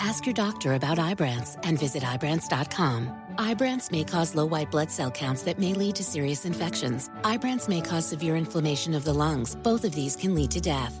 Ask your doctor about Ibrance and visit Ibrance.com. Ibrance may cause low white blood cell counts that may lead to serious infections. Ibrance may cause severe inflammation of the lungs. Both of these can lead to death.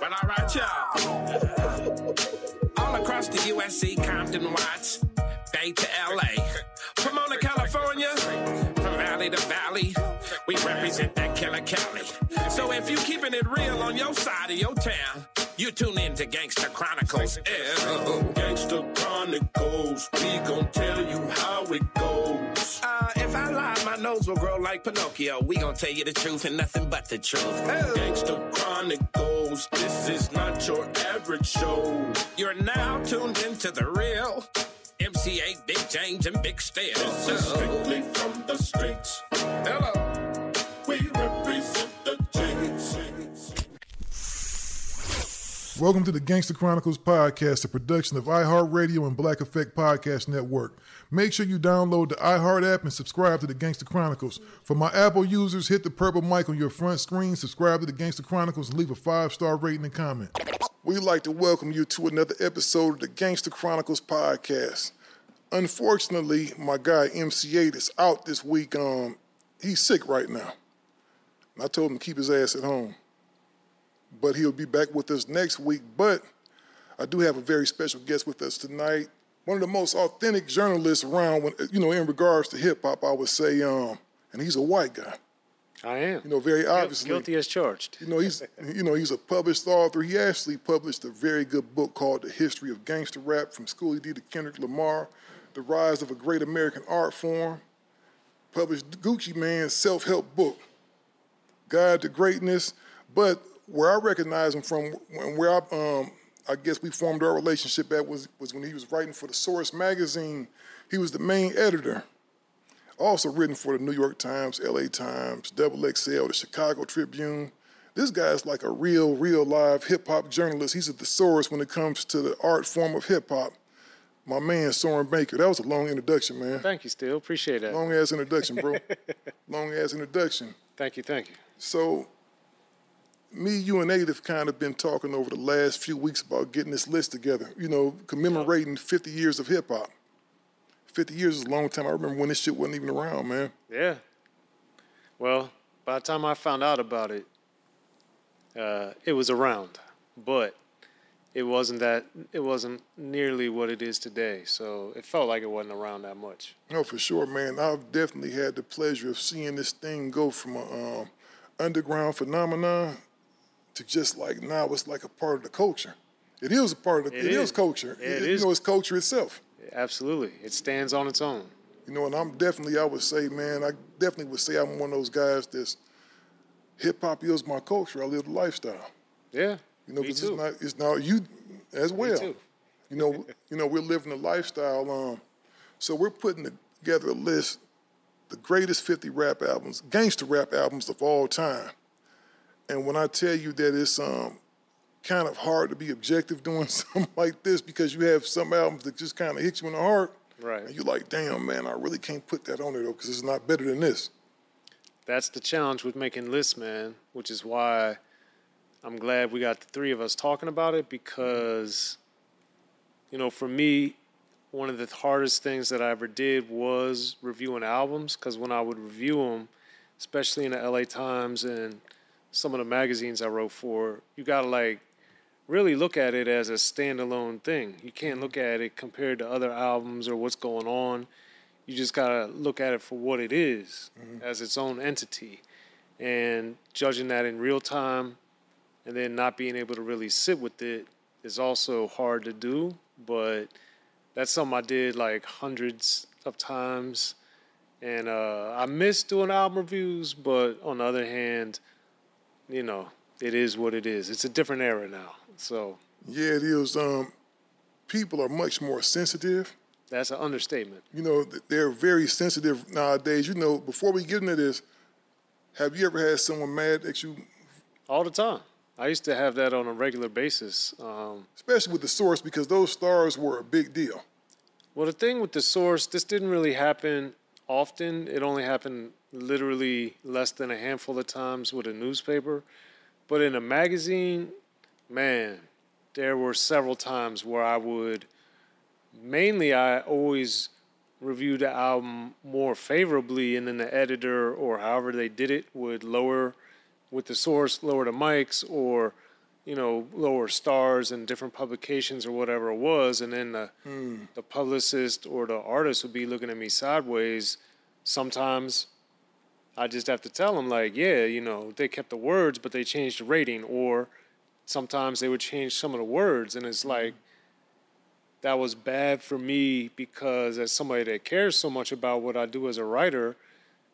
Well, all right, y'all. All across the USC, Compton, Watts, Bay to LA, Pomona, California, from valley to valley, we represent that killer Cali. So if you keeping it real on your side of your town, you tune in to Gangster Chronicles. Ew. Gangster Chronicles, we gon' tell you how it goes. If I lie, my nose will grow like Pinocchio. We gon' tell you the truth and nothing but the truth. Ew. Gangster Chronicles, this is not your average show. You're now tuned into the real MC8, Big James, and Big Steel. This is strictly from the streets. Hello. We represent the James. Welcome to the Gangster Chronicles podcast, a production of iHeartRadio and Black Effect Podcast Network. Make sure you download the iHeart app and subscribe to the Gangster Chronicles. For my Apple users, hit the purple mic on your front screen, subscribe to the Gangster Chronicles, and leave a 5-star rating and comment. We'd like to welcome you to another episode of the Gangster Chronicles podcast. Unfortunately, my guy MC8 is out this week. He's sick right now. And I told him to keep his ass at home. But he'll be back with us next week. But I do have a very special guest with us tonight. One of the most authentic journalists around, in regards to hip hop, I would say. And he's a white guy. I am. You know, very obviously. Guilty as charged. You know, he's he's a published author. He actually published a very good book called The History of Gangster Rap from Schoolly D to Kendrick Lamar: The Rise of a Great American Art Form. Published Gucci Man's self-help book, Guide to Greatness. But where I recognize him from, and where I guess we formed our relationship at, was when he was writing for The Source magazine. He was the main editor. Also written for the New York Times, LA Times, XXL, the Chicago Tribune. This guy's like a real live hip-hop journalist. He's at the source when it comes to the art form of hip-hop. My man, Soren Baker. That was a long introduction, man. Thank you, Steele. Appreciate that. Long-ass introduction, bro. Long-ass introduction. Thank you, thank you. So, me, you, and Nate have kind of been talking over the last few weeks about getting this list together, you know, commemorating 50 years of hip-hop. 50 years is a long time. I remember when this shit wasn't even around, man. Yeah. Well, by the time I found out about it, it was around, but it wasn't nearly what it is today. So it felt like it wasn't around that much. No, for sure, man. I've definitely had the pleasure of seeing this thing go from a underground phenomenon to just like now it's like a part of the culture. It is a part of the, it is culture. It is. You know, it's culture itself. Absolutely. It stands on its own. You know, and I definitely would say I'm one of those guys that's hip-hop is my culture. I live the lifestyle. Yeah, you know, me too. It's now you as well. Me too. You know, we're living the lifestyle. So we're putting together a list, the greatest 50 rap albums, gangster rap albums of all time. And when I tell you that it's kind of hard to be objective doing something like this because you have some albums that just kind of hit you in the heart. Right. And you're like, damn, man, I really can't put that on there, though, because it's not better than this. That's the challenge with making lists, man, which is why I'm glad we got the three of us talking about it because, you know, for me, one of the hardest things that I ever did was reviewing albums because when I would review them, especially in the LA Times and some of the magazines I wrote for, you got to, like, really look at it as a standalone thing. You can't look at it compared to other albums or what's going on. You just got to look at it for what it is, as its own entity, and judging that in real time and then not being able to really sit with it is also hard to do, but that's something I did like hundreds of times, and I miss doing album reviews, but on the other hand, you know, it is what it is. It's a different era now. So yeah, it is. People are much more sensitive. That's an understatement. You know, they're very sensitive nowadays. You know, before we get into this, have you ever had someone mad at you? All the time. I used to have that on a regular basis. Especially with The Source, because those stars were a big deal. Well, the thing with The Source, this didn't really happen often. It only happened literally less than a handful of times with a newspaper. But in a magazine, man, there were several times where I always reviewed the album more favorably, and then the editor, or however they did it, would lower the mics, or, you know, lower stars in different publications or whatever it was, and then the publicist or the artist would be looking at me sideways. Sometimes I just have to tell them, like, yeah, you know, they kept the words, but they changed the rating, or sometimes they would change some of the words, and it's like, that was bad for me because as somebody that cares so much about what I do as a writer,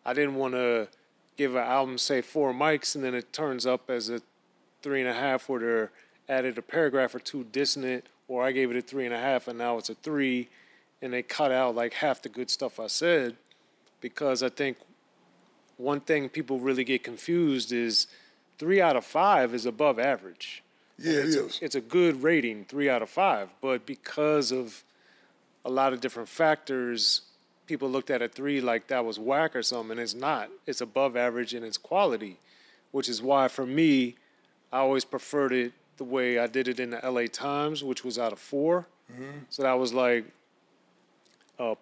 I didn't want to give an album, say, 4 mics, and then it turns up as a 3.5 where they're added a paragraph or 2 dissonant, or I gave it a 3.5 and now it's a 3, and they cut out like half the good stuff I said, because I think one thing people really get confused is 3 out of 5 is above average. Yeah, it is. It's a good rating, 3 out of 5, but because of a lot of different factors, people looked at a 3 like that was whack or something, and it's not. It's above average in its quality, which is why for me, I always preferred it the way I did it in the LA Times, which was out of 4. So that was like,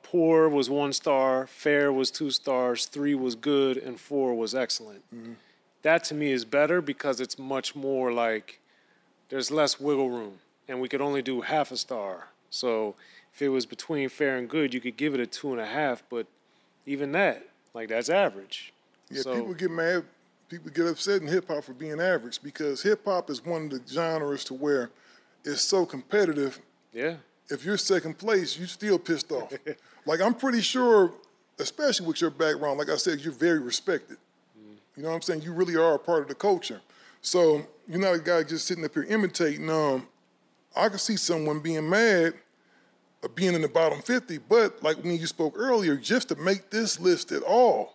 poor was 1 star, fair was 2 stars, 3 was good, and 4 was excellent. That to me is better because it's much more like there's less wiggle room, and we could only do half a star. So if it was between fair and good, you could give it a 2.5, but even that, like, that's average. Yeah, so people get mad people get upset in hip-hop for being average, because hip-hop is one of the genres to where it's so competitive. Yeah. If you're second place, you still pissed off. Like, I'm pretty sure, especially with your background, like I said, you're very respected. Mm. You know what I'm saying? You really are a part of the culture. So you're not a guy just sitting up here imitating. I could see someone being mad at being in the bottom 50, but like when you spoke earlier, just to make this list at all.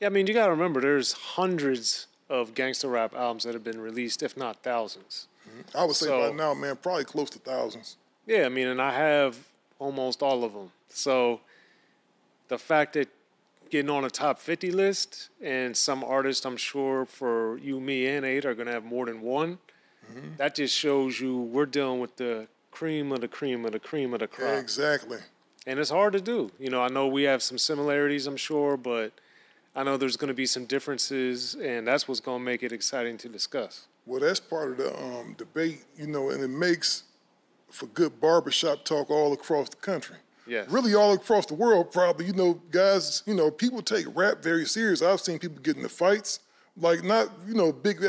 Yeah, I mean, you got to remember, there's hundreds of gangster rap albums that have been released, if not thousands. Mm-hmm. I would say by now, man, probably close to thousands. Yeah, I mean, and I have almost all of them. So the fact that getting on a top 50 list, and some artists, I'm sure, for you, me, and Eight are going to have more than one, mm-hmm. that just shows you we're dealing with the cream of the cream of the cream of the crop. Exactly. And it's hard to do. You know, I know we have some similarities, I'm sure, but I know there's going to be some differences, and that's what's going to make it exciting to discuss. Well, that's part of the debate, you know, and it makes for good barbershop talk all across the country. Yes. Really all across the world, probably. You know, guys, you know, people take rap very serious. I've seen people get into fights, like not, you know, big,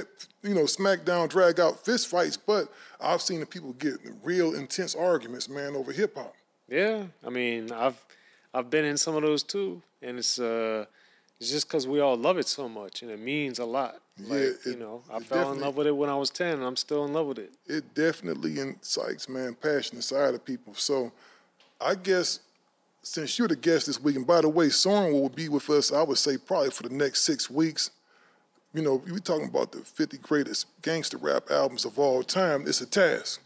you know, smackdown, drag out fist fights, but I've seen the people get real intense arguments, man, over hip hop. Yeah, I mean, I've been in some of those too, and it's just because we all love it so much, and it means a lot. Like, yeah, you know, I fell in love with it when I was 10, and I'm still in love with it. It definitely incites, man, passion inside of people. So I guess since you're the guest this week, and by the way, Soren will be with us, I would say, probably for the next 6 weeks. You know, we're talking about the 50 greatest gangster rap albums of all time. It's a task.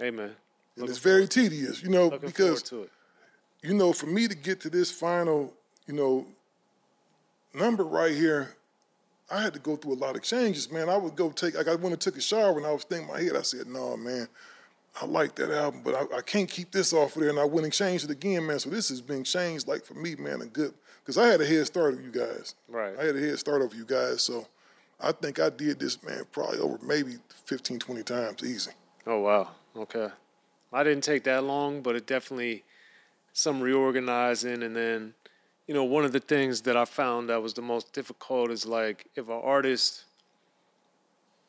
Hey, man. And it's very tedious, you know, because, you know, for me to get to this final, you know, number right here, I had to go through a lot of changes, man. I would go take, like, I went and took a shower, and I was thinking in my head, I said, no, man, I like that album, but I can't keep this off of there, and I went and changed it again, man. So this has been changed, like, for me, man, a good, because I had a head start of you guys. Right. I had a head start of you guys, so I think I did this, man, probably over maybe 15, 20 times, easy. Oh, wow. Okay. I didn't take that long, but it definitely, some reorganizing, and then, you know, one of the things that I found that was the most difficult is, like, if an artist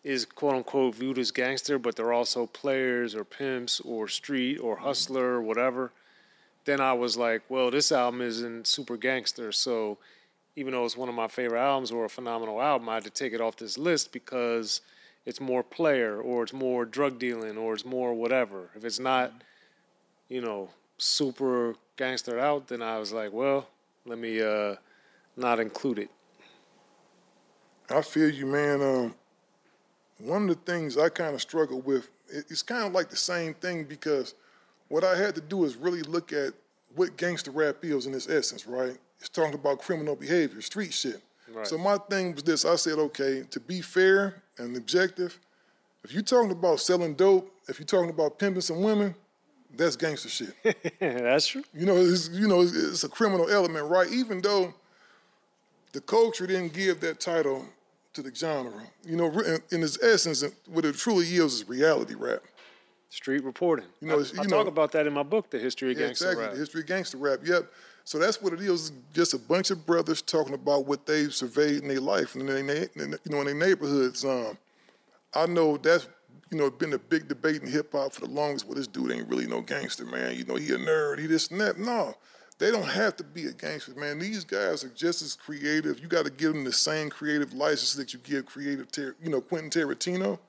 is, quote-unquote, viewed as gangster, but they're also players or pimps or street or hustler or whatever, then I was like, well, this album isn't super gangster, so even though it's one of my favorite albums or a phenomenal album, I had to take it off this list because it's more player or it's more drug dealing or it's more whatever. If it's not, you know, super gangster out, then I was like, well, let me not include it. I feel you, man. One of the things I kind of struggle with, it's kind of like the same thing, because what I had to do is really look at what gangster rap is in its essence, right? It's talking about criminal behavior, street shit. Right. So my thing was this. I said, okay, to be fair and objective, if you're talking about selling dope, if you're talking about pimping some women, that's gangster shit. That's true. You know, it's a criminal element, right? Even though the culture didn't give that title to the genre. You know, in its essence, what it truly yields is reality rap. Street reporting. You know, I talk about that in my book, The History of Gangster Rap. Exactly, The History of Gangster Rap, yep. So that's what it is, just a bunch of brothers talking about what they've surveyed in their life and in their neighborhoods. I know that's, you know, been a big debate in hip-hop for the longest. Well, this dude ain't really no gangster, man. You know, he a nerd, he this and that. No, they don't have to be a gangster, man. These guys are just as creative. You got to give them the same creative license that you give Quentin Tarantino,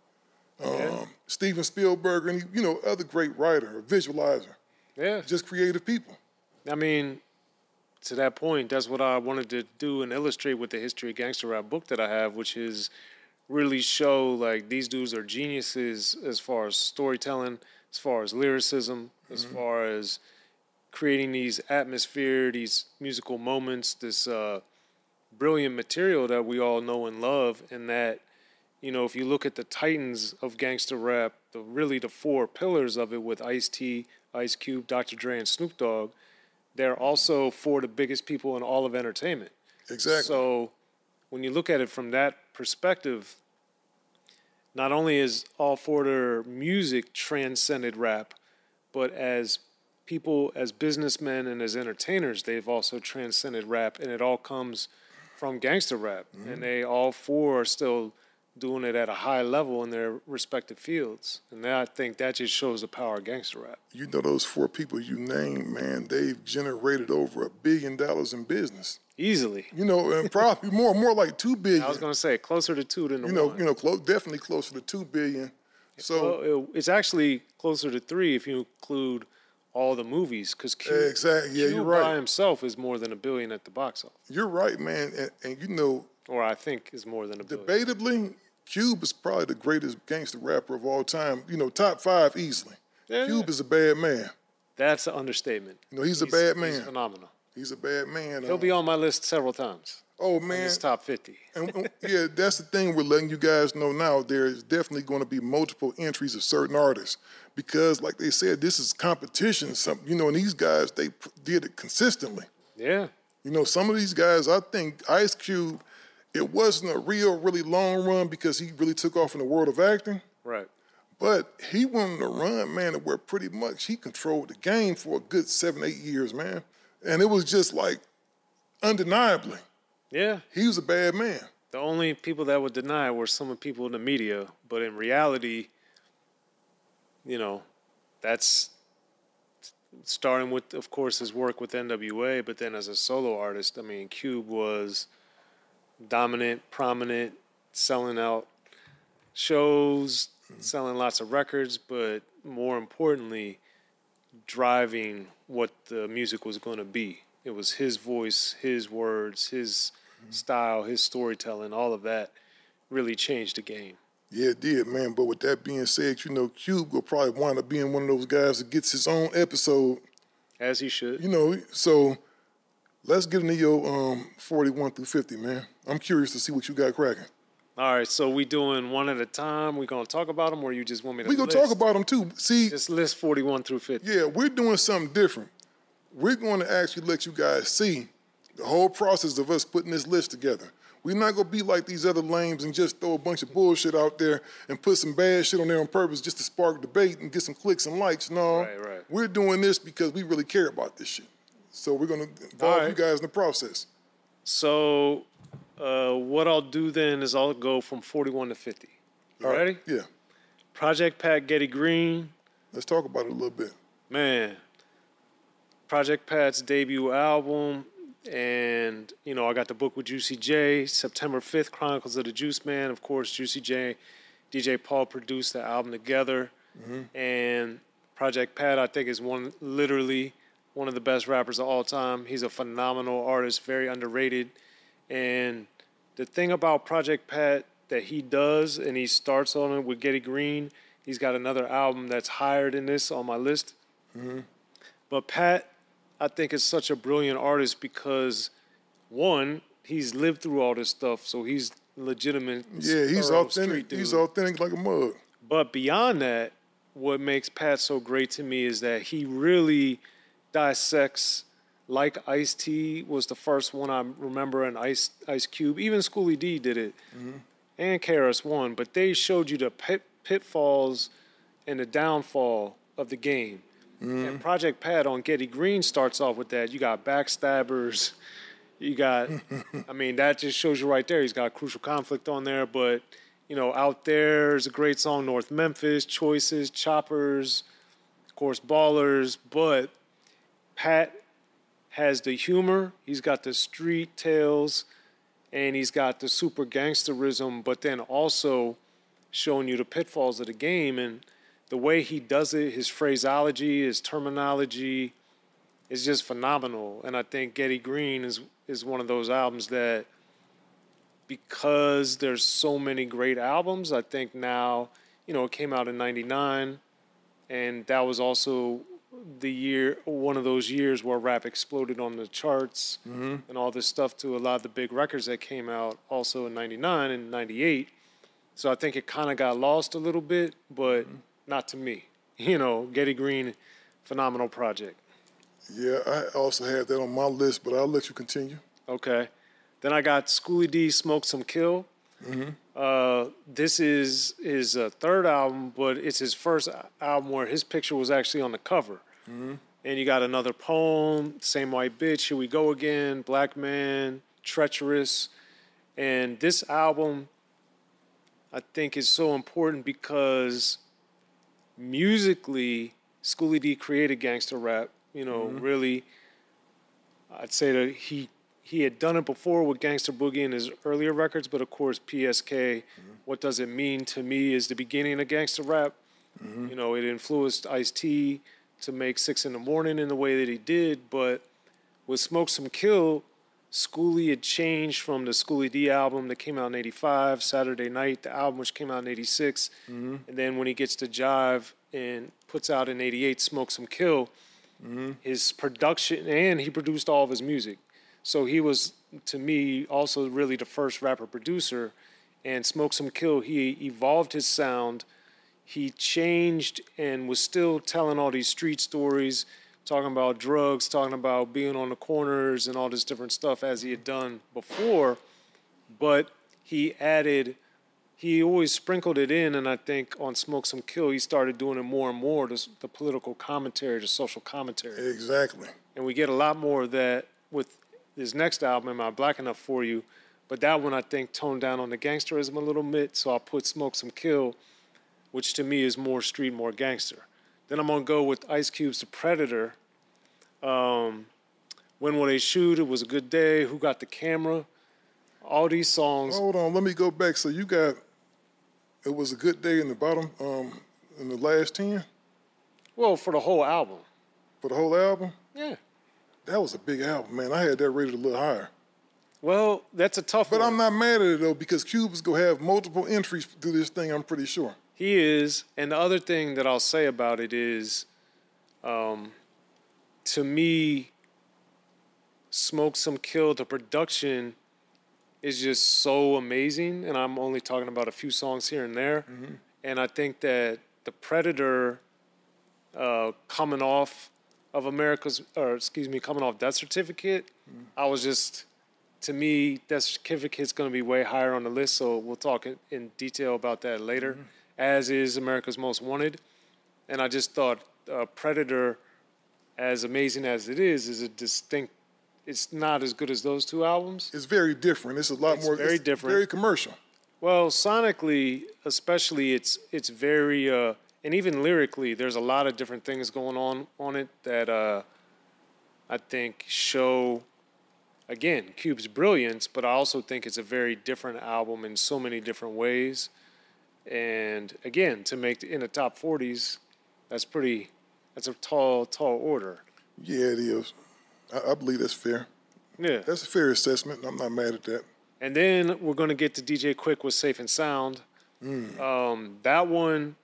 yeah. Steven Spielberg, and, you know, other great writer or visualizer. Yeah. Just creative people. I mean, to that point, that's what I wanted to do and illustrate with the History of Gangster Rap book that I have, which is really show, like, these dudes are geniuses as far as storytelling, as far as lyricism, as mm-hmm. far as creating these atmosphere, these musical moments, this brilliant material that we all know and love. And that, you know, if you look at the titans of gangster rap, really the four pillars of it with Ice-T, Ice Cube, Dr. Dre, and Snoop Dogg, they're also four of the biggest people in all of entertainment. Exactly. So when you look at it from that perspective, not only is all for their music transcended rap, but as people, as businessmen and as entertainers, they've also transcended rap, and it all comes from gangster rap, and they all four are still doing it at a high level in their respective fields. And I think that just shows the power of gangster rap. You know, those four people you named, man, they've generated over $1 billion in business. Easily. You know, and probably more like $2 billion. I was going to say, closer to two than the one. You know, definitely closer to $2 billion. So well, it's actually closer to $3 billion if you include all the movies, because Q by himself is more than $1 billion at the box office. You're right, man. And you know... Or I think is more than $1 billion. Debatably, Cube is probably the greatest gangster rapper of all time. You know, top 5 easily. Yeah, Cube is a bad man. That's an understatement. You know, he's a bad man. He's phenomenal. He's a bad man. He'll be on my list several times. Oh, man. He's top 50. And yeah, that's the thing we're letting you guys know now. There's definitely going to be multiple entries of certain artists because, like they said, this is competition. You know, and these guys, they did it consistently. Yeah. You know, some of these guys, I think Ice Cube... It wasn't a really long run because he really took off in the world of acting. Right. But he went on a run, man, where pretty much he controlled the game for a good 7-8 years, man. And it was just like, undeniably. Yeah. He was a bad man. The only people that would deny it were some of people in the media. But in reality, you know, that's starting with, of course, his work with NWA. But then as a solo artist, I mean, Cube was... dominant, prominent, selling out shows, selling lots of records, but more importantly, driving what the music was going to be. It was his voice, his words, his style, his storytelling, all of that really changed the game. Yeah, it did, man. But with that being said, you know, Cube will probably wind up being one of those guys that gets his own episode. As he should. You know, so... Let's get into your 41 through 50, man. I'm curious to see what you got cracking. All right, so we doing one at a time. We going to talk about them, or you just want me to list? We going to talk about them, too. See, just list 41 through 50. Yeah, we're doing something different. We're going to actually let you guys see the whole process of us putting this list together. We're not going to be like these other lames and just throw a bunch of bullshit out there and put some bad shit on there on purpose just to spark debate and get some clicks and likes. No, right. We're doing this because we really care about this shit. So we're going to involve you guys in the process. So what I'll do then is I'll go from 41 to 50. All right. Ready? Yeah. Project Pat, Getty Green. Let's talk about it a little bit. Man, Project Pat's debut album. And, you know, I got the book with Juicy J, September 5th, Chronicles of the Juice Man. Of course, Juicy J, DJ Paul produced the album together. And Project Pat, I think, is one of the best rappers of all time. He's a phenomenal artist, very underrated. And the thing about Project Pat that he does, and he starts on it with Getty Green, he's got another album that's higher than this on my list. But Pat, I think, is such a brilliant artist because, one, he's lived through all this stuff, so he's legitimate. Yeah, he's authentic. He's authentic like a mug. But beyond that, what makes Pat so great to me is that he really... dissects, like Ice-T was the first one I remember, and Ice Cube, even Schoolly D did it, and KRS-One, but they showed you the pitfalls and the downfall of the game. And Project Pat on Getty Green starts off with that. You got backstabbers, you got, I mean, that just shows you right there. He's got Crucial Conflict on there, but, you know, Out There's a great song, North Memphis, Choices, Choppers, of course, Ballers, but Pat has the humor, he's got the street tales, and he's got the super gangsterism, but then also showing you the pitfalls of the game. And the way he does it, his phraseology, his terminology is just phenomenal. And I think Getty Green is one of those albums that, because there's so many great albums, I think now, you know, it came out in 99, and that was also... the year, one of those years where rap exploded on the charts and all this stuff to a lot of the big records that came out also in 99 and 98. So I think it kind of got lost a little bit, but not to me. You know, Getty Green, phenomenal project. Yeah, I also had that on my list, but I'll let you continue. Okay. Then I got Schoolly D, Smoke Some Kill. This is his third album, but it's his first album where his picture was actually on the cover. And you got Another Poem, Same White Bitch, Here We Go Again, Black Man, treacherous. And this album, I think, is so important because musically, Schoolly D created gangster rap. You know, really, I'd say that he had done it before with Gangster Boogie in his earlier records, but of course, PSK, What Does It Mean to Me, is the beginning of gangster rap. You know, it influenced Ice-T to make 6 in the Morning in the way that he did, but with Smoke Some Kill, Schoolly had changed from the Schoolly D album that came out in 85, Saturday Night, the album which came out in 86, and then when he gets to Jive and puts out in 88, Smoke Some Kill, his production, and he produced all of his music. So he was, to me, also really the first rapper-producer, and Smoke Some Kill, he evolved his sound. He changed and was still telling all these street stories, talking about drugs, talking about being on the corners and all this different stuff as he had done before. But he added, he always sprinkled it in, and I think on Smoke Some Kill, he started doing it more and more, the political commentary, the social commentary. Exactly. And we get a lot more of that with his next album, Am I Black Enough For You? But that one, I think, toned down on the gangsterism a little bit, so I'll put Smoke Some Kill, which to me is more street, more gangster. Then I'm gonna go with Ice Cube's The Predator. When Will They Shoot? It Was a Good Day. Who Got the Camera? All these songs. Hold on, let me go back. So you got It Was a Good Day in the bottom, in the last 10? Well, for the whole album. For the whole album? Yeah. That was a big album, man. I had that rated a little higher. Well, that's a tough one. But I'm not mad at it, though, because Cube's gonna have multiple entries through this thing, I'm pretty sure. He is, and the other thing that I'll say about it is, to me, Smoke Some Kill, the production is just so amazing, and I'm only talking about a few songs here and there, and I think that The Predator coming off of coming off Death Certificate, I was just, to me, Death Certificate's going to be way higher on the list, so we'll talk in detail about that later. As is America's Most Wanted. And I just thought Predator, as amazing as it is a distinct, it's not as good as those two albums. It's very different. It's a lot more. Very different. Very commercial. Well, sonically, especially, it's very, and even lyrically, there's a lot of different things going on it that I think show, again, Cube's brilliance, but I also think it's a very different album in so many different ways. And again, to make in the top 40s, that's a tall order. Yeah, it is. I believe that's fair. Yeah. That's a fair assessment. I'm not mad at that. And then we're going to get to DJ Quik with Safe and Sound. That one,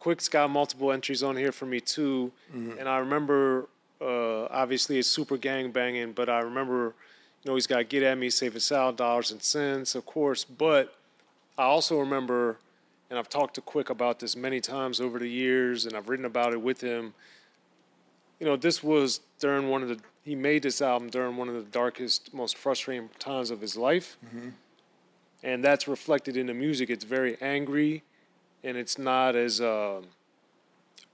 Quik's got multiple entries on here for me too. And I remember, obviously it's super gang banging, but I remember, you know, he's got Get At Me, Safe and Sound, Dollars and Cents, of course. But I also remember, and I've talked to Quik about this many times over the years, and I've written about it with him. You know, this was during he made this album during one of the darkest, most frustrating times of his life. And that's reflected in the music. It's very angry, and it's not as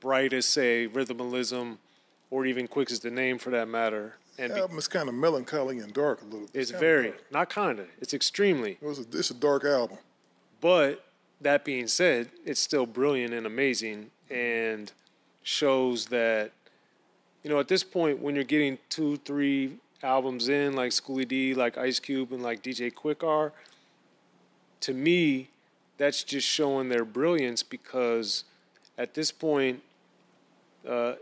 bright as, say, Rhythmalism, or even Quik Is the Name for that matter. And the album is kind of melancholy and dark a little bit. It's very, not kind of, it's extremely. It's a dark album. But that being said, it's still brilliant and amazing, and shows that, you know, at this point, when you're getting 2-3 albums in, like Schoolly D, like Ice Cube, and like DJ Quik are, to me, that's just showing their brilliance, because at this point, with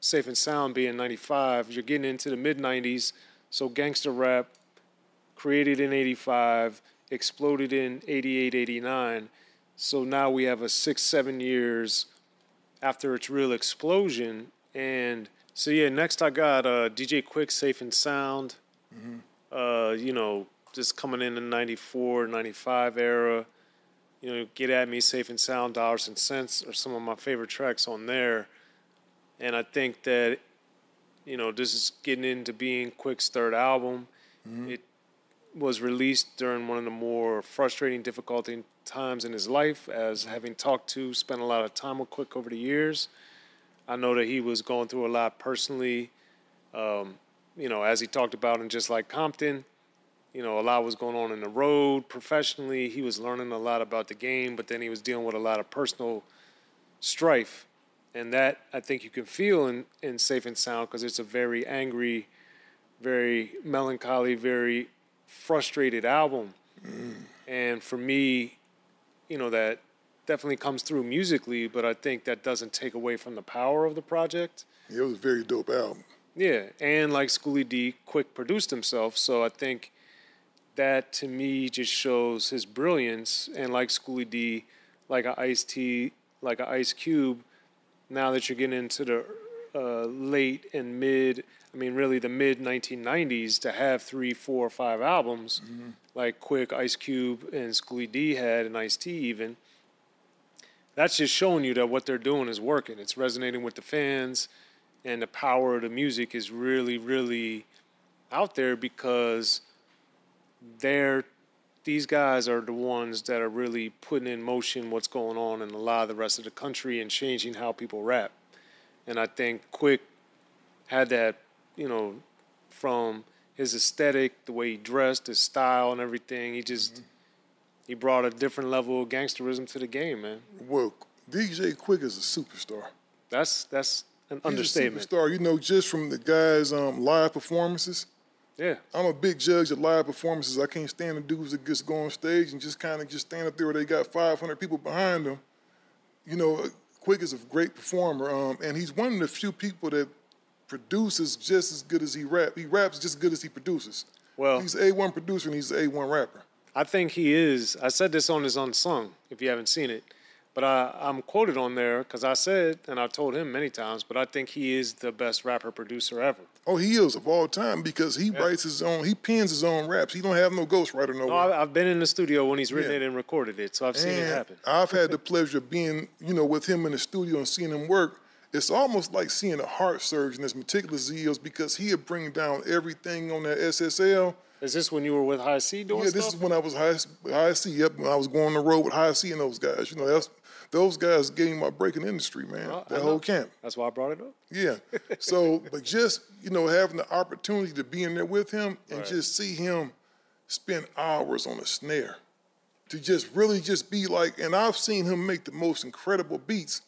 Safe and Sound being 95, you're getting into the mid-90s, so gangster rap, created in 85, exploded in 88, 89. So now we have a 6-7 years after its real explosion. And so, yeah, next I got DJ Quik, Safe and Sound, you know, just coming in the 94, 95 era. You know, Get At Me, Safe and Sound, Dollars and Cents are some of my favorite tracks on there. And I think that, you know, this is getting into being Quik's third album. It was released during one of the more frustrating, difficult times in his life, as having talked to, spent a lot of time with Quik over the years. I know that he was going through a lot personally, you know, as he talked about in Just Like Compton, you know, a lot was going on in the road professionally. He was learning a lot about the game, but then he was dealing with a lot of personal strife. And that, I think, you can feel in Safe and Sound, because it's a very angry, very melancholy, very frustrated album. And for me, you know, that definitely comes through musically, but I think that doesn't take away from the power of the project. Yeah, it was a very dope album. Yeah, and like Schoolly D, Quik produced himself, so I think that, to me, just shows his brilliance. And like Schoolly D, like a Ice-T, like a Ice Cube, now that you're getting into the late and mid, I mean, really the mid-1990s, to have 3, 4, 5 albums, like Quik, Ice Cube, and Schoolly D had, and Ice-T even, that's just showing you that what they're doing is working. It's resonating with the fans, and the power of the music is really, really out there, because these guys are the ones that are really putting in motion what's going on in a lot of the rest of the country and changing how people rap. And I think Quik had that, you know, from his aesthetic, the way he dressed, his style and everything. He just, he brought a different level of gangsterism to the game, man. Well, DJ Quik is a superstar. That's an understatement. He's a superstar, you know, just from the guys' live performances. Yeah. I'm a big judge of live performances. I can't stand the dudes that just go on stage and just kind of just stand up there where they got 500 people behind them. You know, Quik is a great performer, and he's one of the few people that produces just as good as he raps. He raps just as good as he produces. Well, he's an A1 producer and he's an A1 rapper. I think he is. I said this on his Unsung, if you haven't seen it. But I'm quoted on there because I said, and I've told him many times, but I think he is the best rapper-producer ever. Oh, he is of all time, because he writes his own, he pens his own raps. He don't have no ghostwriter nowhere. No, I've been in the studio when he's written it and recorded it, so I've seen it happen. I've had the pleasure of being, you know, with him in the studio and seeing him work. It's almost like seeing a heart surgeon as meticulous as he is, because he'll bring down everything on that SSL. Is this when you were with High C doing stuff? Yeah, this is when I was High C, yep, when I was going on the road with High C and those guys. You know, those guys gave me my break in the industry, man. Well, that whole camp. That's why I brought it up. Yeah. So, but just, you know, having the opportunity to be in there with him and just see him spend hours on a snare, to just really just be like, and I've seen him make the most incredible beats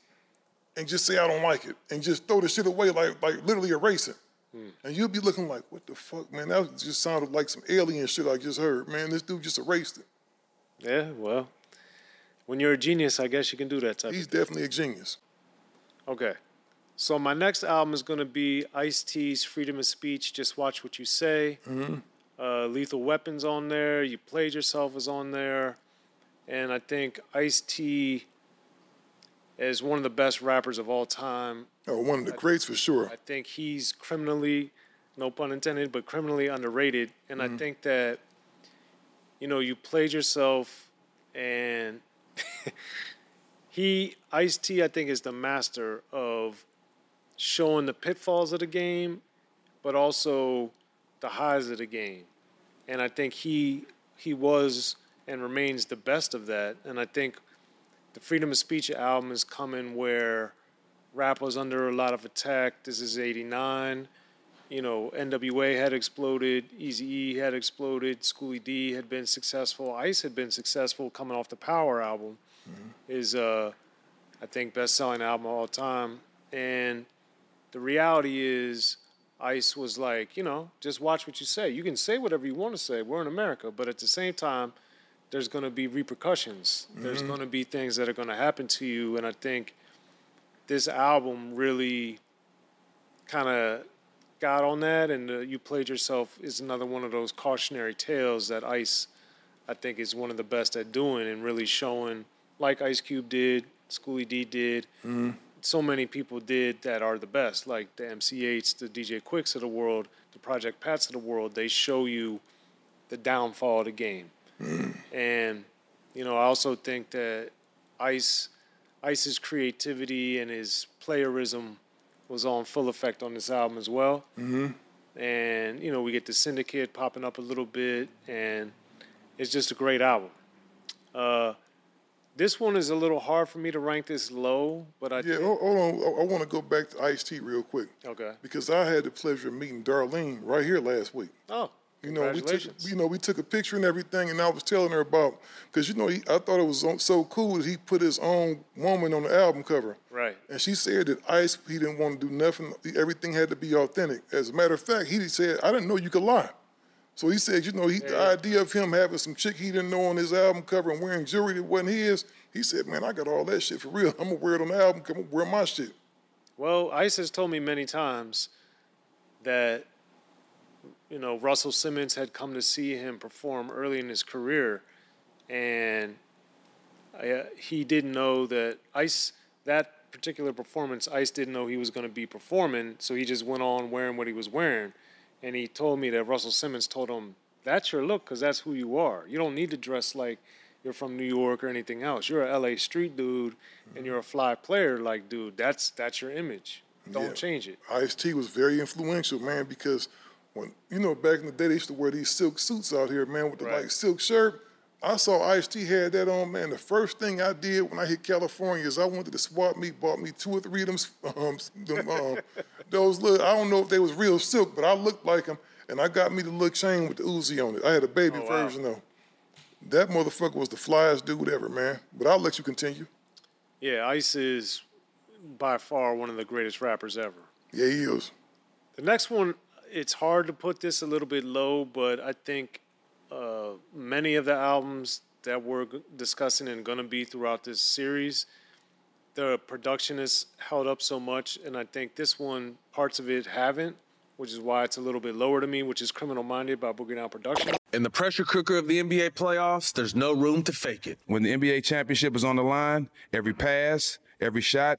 and just say, I don't like it, and just throw the shit away, like literally erase it. And you'll be looking like, what the fuck, man? That just sounded like some alien shit I just heard. Man, this dude just erased it. Yeah, well, when you're a genius, I guess you can do that type of thing. He's definitely a genius. Okay. So my next album is going to be Ice-T's Freedom of Speech, Just Watch What You Say. Lethal Weapon's on there. You Played Yourself is on there. And I think Ice-T is one of the best rappers of all time. Oh, one of the greats for sure. I think he's criminally, no pun intended, but criminally underrated. And I think that, you know, You Played Yourself, and Ice-T, I think, is the master of showing the pitfalls of the game, but also the highs of the game. And I think he was and remains the best of that. And I think the Freedom of Speech album is coming where rap was under a lot of attack. This is 89. You know, NWA had exploded. Eazy-E had exploded. Schoolly D had been successful. Ice had been successful coming off the Power album. Is, I think, best-selling album of all time. And the reality is Ice was like, you know, just watch what you say. You can say whatever you want to say. We're in America. But at the same time, there's going to be repercussions. There's going to be things that are going to happen to you. And I think this album really kind of got on that. And You Played Yourself is another one of those cautionary tales that Ice, I think, is one of the best at doing, and really showing, like Ice Cube did, Schoolly D did, so many people did that are the best, like the MC8s, the DJ Quiks of the world, the Project Pats of the world. They show you the downfall of the game. And, you know, I also think that Ice's creativity and his playerism was on full effect on this album as well. And, you know, we get the Syndicate popping up a little bit, and it's just a great album. This one is a little hard for me to rank this low, but I think... Hold on. I want to go back to Ice-T real quick. Okay. Because I had the pleasure of meeting Darlene right here last week. Oh, congratulations. We took a picture and everything, and I was telling her about... Because, I thought it was so cool that he put his own woman on the album cover. Right. And she said that Ice, he didn't want to do nothing. Everything had to be authentic. As a matter of fact, he said, I didn't know you could lie. So he said, the idea of him having some chick he didn't know on his album cover and wearing jewelry that wasn't his, he said, man, I got all that shit for real. I'm going to wear it on the album cover, wear my shit. Well, Ice has told me many times that, Russell Simmons had come to see him perform early in his career, and he didn't know that that particular performance, Ice didn't know he was going to be performing, so he just went on wearing what he was wearing. And he told me that Russell Simmons told him, that's your look because that's who you are. You don't need to dress like you're from New York or anything else. You're a LA street dude, and you're a fly player like dude. That's your image. Don't change it. Ice-T was very influential, man, because when back in the day they used to wear these silk suits out here, man, with the like silk shirt. I saw Ice-T had that on, man. The first thing I did when I hit California is I went to the swap meet, bought me 2 or 3 of them, those little, I don't know if they was real silk, but I looked like them, and I got me the little chain with the Uzi on it. I had a baby version, though. That motherfucker was the flyest dude ever, man. But I'll let you continue. Yeah, Ice is by far one of the greatest rappers ever. Yeah, he is. The next one, it's hard to put this a little bit low, but I think... many of the albums that we're discussing and going to be throughout this series, the production has held up so much, and I think this one, parts of it haven't, which is why it's a little bit lower to me, which is Criminal Minded by Boogie Down Productions. In the pressure cooker of the NBA playoffs, there's no room to fake it. When the NBA championship is on the line, every pass, every shot,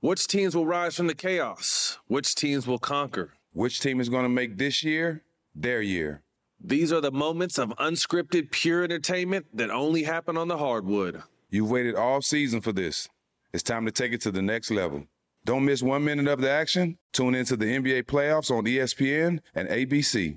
Which teams will rise from the chaos? Which teams will conquer? Which team is going to make this year their year? These are the moments of unscripted, pure entertainment that only happen on the hardwood. You've waited all season for this. It's time to take it to the next level. Don't miss 1 minute of the action. Tune into the NBA playoffs on ESPN and ABC.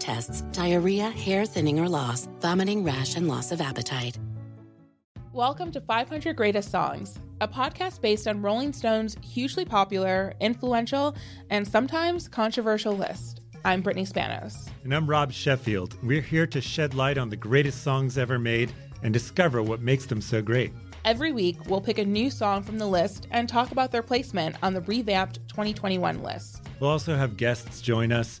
tests, diarrhea, hair thinning or loss, vomiting, rash, and loss of appetite. Welcome to 500 Greatest Songs, a podcast based on Rolling Stone's hugely popular, influential, and sometimes controversial list. I'm Brittany Spanos. And I'm Rob Sheffield. We're here to shed light on the greatest songs ever made and discover what makes them so great. Every week, we'll pick a new song from the list and talk about their placement on the revamped 2021 list. We'll also have guests join us,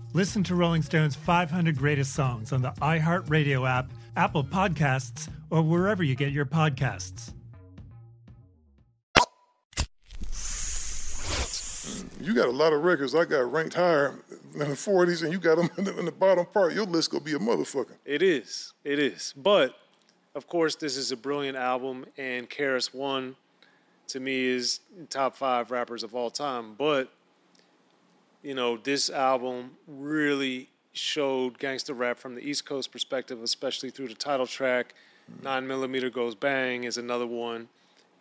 Listen to Rolling Stone's 500 Greatest Songs on the iHeartRadio app, Apple Podcasts, or wherever you get your podcasts. You got a lot of records I got ranked higher in the 40s, and you got them in the bottom part. Your list gonna be a motherfucker. It is. But, of course, this is a brilliant album, and KRS-One, to me, is top five rappers of all time. But, you know, this album really showed gangster rap from the East Coast perspective, especially through the title track. 9mm Goes Bang is another one.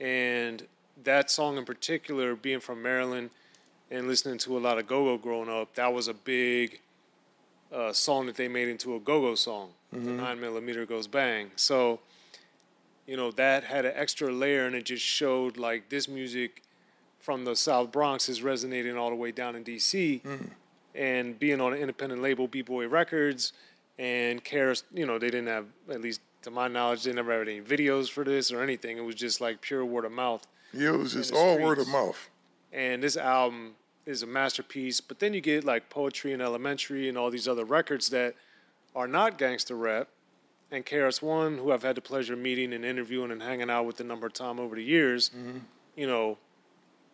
And that song in particular, being from Maryland and listening to a lot of go-go growing up, that was a big song that they made into a go-go song. Mm-hmm. The 9mm Goes Bang. So, you know, that had an extra layer, and it just showed, like, this music from the South Bronx is resonating all the way down in D.C., mm-hmm. And being on an independent label, B-Boy Records, and KRS, you know, they didn't have, at least to my knowledge, they never had any videos for this or anything. It was just like pure word of mouth. Yeah, it was just all word of mouth. And this album is a masterpiece. But then you get like Poetry and Elementary and all these other records that are not gangster rap. And KRS-One, who I've had the pleasure of meeting and interviewing and hanging out with a number of times over the years, mm-hmm. You know,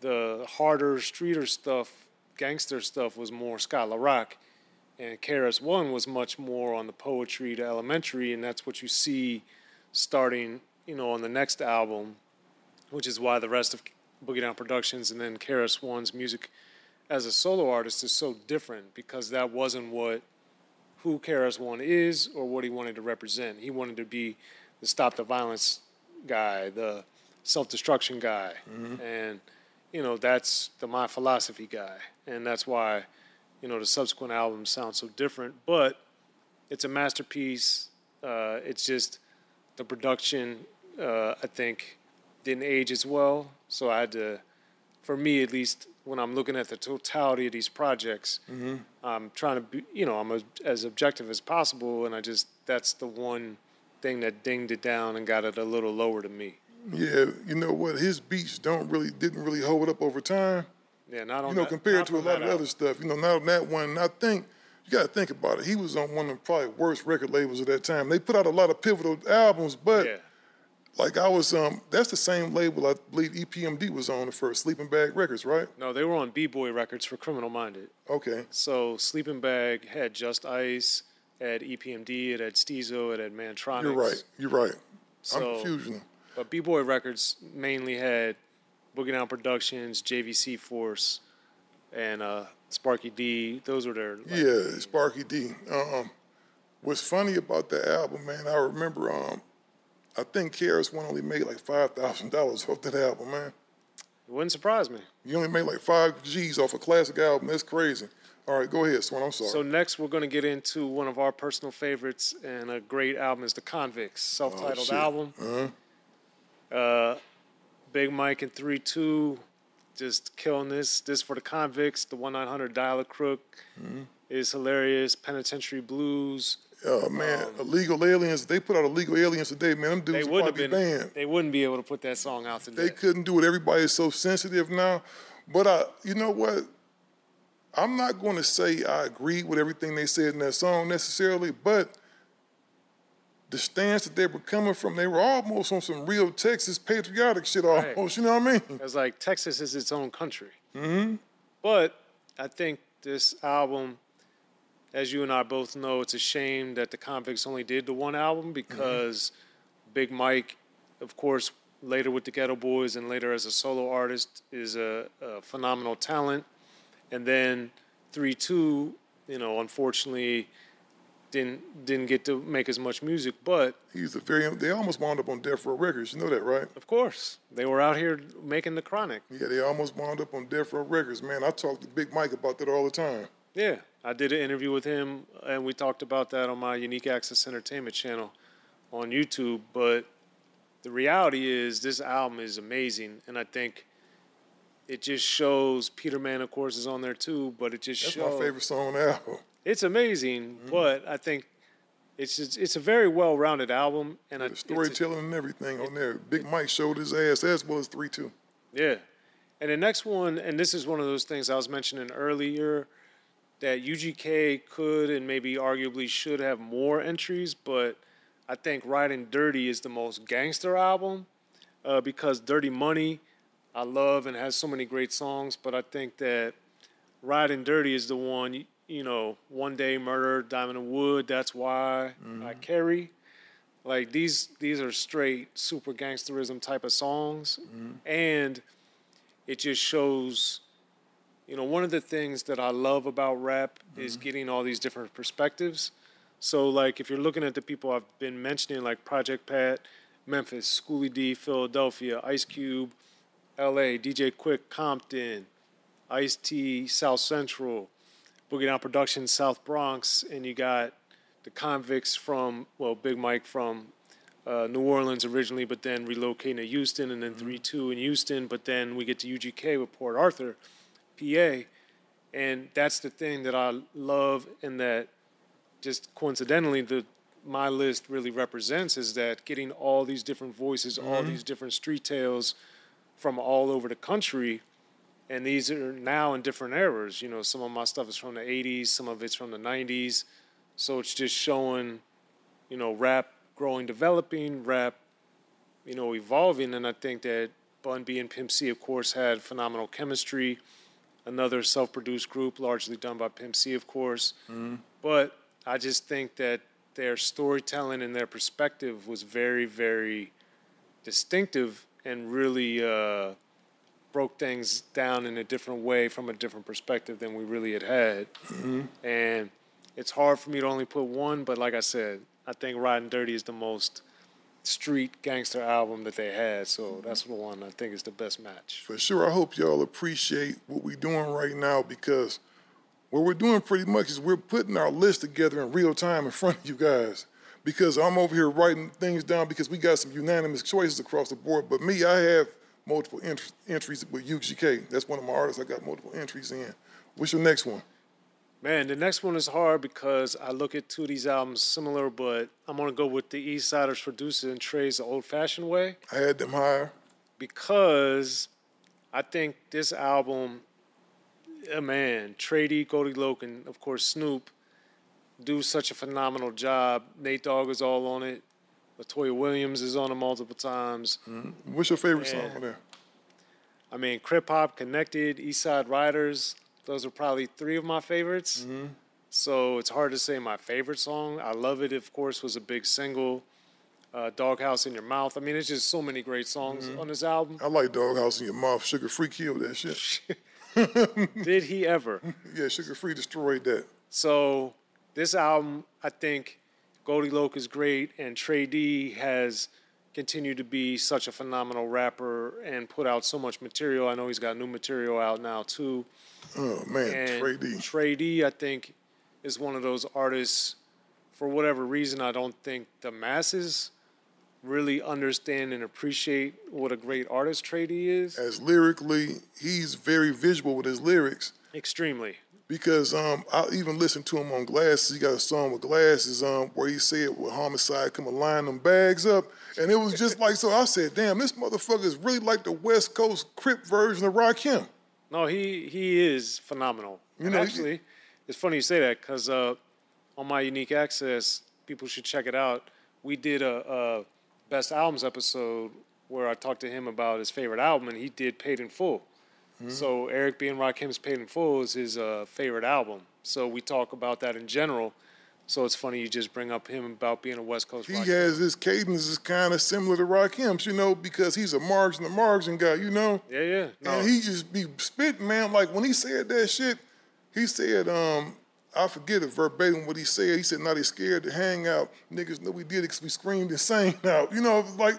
the harder, streeter stuff, gangster stuff was more Scott LaRock, and KRS-One was much more on the Poetry to Elementary, and that's what you see starting, you know, on the next album, which is why the rest of Boogie Down Productions and then KRS-One's music as a solo artist is so different, because that wasn't who KRS-One is or what he wanted to represent. He wanted to be the Stop the Violence guy, the self-destruction guy, mm-hmm. And you know, that's my philosophy guy. And that's why, you know, the subsequent albums sound so different. But it's a masterpiece. It's just the production, I think, didn't age as well. So I had to, for me at least, when I'm looking at the totality of these projects, mm-hmm. I'm trying to be, you know, I'm as objective as possible. And I just, that's the one thing that dinged it down and got it a little lower to me. Yeah, you know what? His beats didn't really hold up over time. Yeah, not on that. You know, that, compared to a lot of other stuff. You know, not on that one. And I think, you got to think about it. He was on one of the probably worst record labels at that time. They put out a lot of pivotal albums, but yeah. Like I was, that's the same label I believe EPMD was on the first, Sleeping Bag Records, right? No, they were on B-Boy Records for Criminal Minded. Okay. So Sleeping Bag had Just Ice, had EPMD, it had Steezo, it had Mantronics. You're right. So, I'm confusing them. But B-Boy Records mainly had Boogie Down Productions, JVC Force, and Sparky D. Those were their... Like, yeah, Sparky D. What's funny about that album, man, I remember, I think KRS-One only made like $5,000 off that album, man. It wouldn't surprise me. You only made like $5,000 off a classic album. That's crazy. All right, go ahead, Swan. I'm sorry. So next we're going to get into one of our personal favorites and a great album is The Convicts, self-titled album. Uh-huh. Big Mike and 3 2 just killing this. This for The Convicts, the 1-900 Dial-A-Crook, mm-hmm. is hilarious. Penitentiary Blues. Oh, man. Illegal Aliens. They put out Illegal Aliens today, man. Them dudes would probably banned. They wouldn't be able to put that song out today. They couldn't do it. Everybody's so sensitive now. But you know what? I'm not going to say I agree with everything they said in that song necessarily, but the stance that they were coming from, they were almost on some real Texas patriotic shit almost, right. You know what I mean? It's like Texas is its own country. Mm-hmm. But I think this album, as you and I both know, it's a shame that the Convicts only did the one album because Big Mike, of course, later with the Ghetto Boys and later as a solo artist, is a phenomenal talent. And then 3-2, you know, unfortunately didn't get to make as much music, but they almost wound up on Death Row Records. You know that, right? Of course. They were out here making The Chronic. Yeah, they almost wound up on Death Row Records. Man, I talk to Big Mike about that all the time. Yeah, I did an interview with him, and we talked about that on my Unique Access Entertainment channel on YouTube, but the reality is this album is amazing, and I think it just shows, Peter Man, of course, is on there too, but it just shows. That's my favorite song on the album. It's amazing, but I think it's a very well-rounded album. And the storytelling and everything on there. Big Mike showed his ass as well as 3-2. Yeah. And the next one, and this is one of those things I was mentioning earlier, that UGK could and maybe arguably should have more entries, but I think Riding Dirty is the most gangster album because Dirty Money I love and has so many great songs, but I think that Riding Dirty is the one. You know, One Day Murder, Diamond and Wood, That's Why I Carry. Like, these are straight super gangsterism type of songs. And it just shows, you know, one of the things that I love about rap is getting all these different perspectives. So, like, if you're looking at the people I've been mentioning, like Project Pat, Memphis, Schoolly D, Philadelphia, Ice Cube, LA, DJ Quik, Compton, Ice-T, South Central, Boogie Down Productions, South Bronx, and you got the Convicts from, well, Big Mike from New Orleans originally, but then relocating to Houston, and then 3-2 in Houston, but then we get to UGK with Port Arthur, PA. And that's the thing that I love and that just coincidentally my list really represents is that getting all these different voices, all these different street tales from all over the country. And these are now in different eras. You know, some of my stuff is from the 80s, some of it's from the 90s. So it's just showing, you know, rap growing, developing, rap, you know, evolving. And I think that Bun B and Pimp C, of course, had phenomenal chemistry. Another self-produced group, largely done by Pimp C, of course. But I just think that their storytelling and their perspective was very, very distinctive and really broke things down in a different way from a different perspective than we really had. And it's hard for me to only put one, but like I said, I think Riding Dirty is the most street gangster album that they had, so that's the one I think is the best match. For sure. I hope y'all appreciate what we're doing right now, because what we're doing pretty much is we're putting our list together in real time in front of you guys, because I'm over here writing things down because we got some unanimous choices across the board, but me, I have multiple entries with UGK. That's one of my artists I got multiple entries in. What's your next one? Man, the next one is hard because I look at two of these albums similar, but I'm going to go with the East Siders producer and Trae's The Old Fashioned Way. I had them higher. Because I think this album, man, Trae D, Goldie Loke, and of course Snoop do such a phenomenal job. Nate Dogg is all on it. Latoya Williams is on it multiple times. What's your favorite song on there? I mean, Crip Hop, Connected, East Side Riders. Those are probably three of my favorites. So it's hard to say my favorite song. I Love It, of course, was a big single. Doghouse in Your Mouth. I mean, it's just so many great songs on this album. I like Doghouse in Your Mouth. Sugar Free killed that shit. Did he ever? Yeah, Sugar Free destroyed that. So this album, I think Goldie Loke is great, and Trae D has continued to be such a phenomenal rapper and put out so much material. I know he's got new material out now, too. Oh, man, and Trae D, I think, is one of those artists, for whatever reason, I don't think the masses really understand and appreciate what a great artist Trae D is. As lyrically, he's very visual with his lyrics. Extremely. because I even listened to him on Glasses. He got a song with Glasses where he said, "Well, Homicide come and line them bags up," and it was just like so. I said, "Damn, this motherfucker is really like the West Coast Crip version of Rakim." No, he is phenomenal. You know, actually, it's funny you say that because on my Unique Access, people should check it out. We did a Best Albums episode where I talked to him about his favorite album, and he did Paid in Full. Mm-hmm. So Eric B. and Rakim's Paid in Full is his favorite album. So we talk about that in general. So it's funny you just bring up him about being a West Coast Rakim. He has his cadence is kind of similar to Rakim's, you know, because he's a margin guy, you know? Yeah, yeah. No. And he just be spitting, man. Like, when he said that shit, he said, I forget it verbatim what he said. He said, now they scared to hang out. Niggas know we did it because we screamed and sang out. You know, like,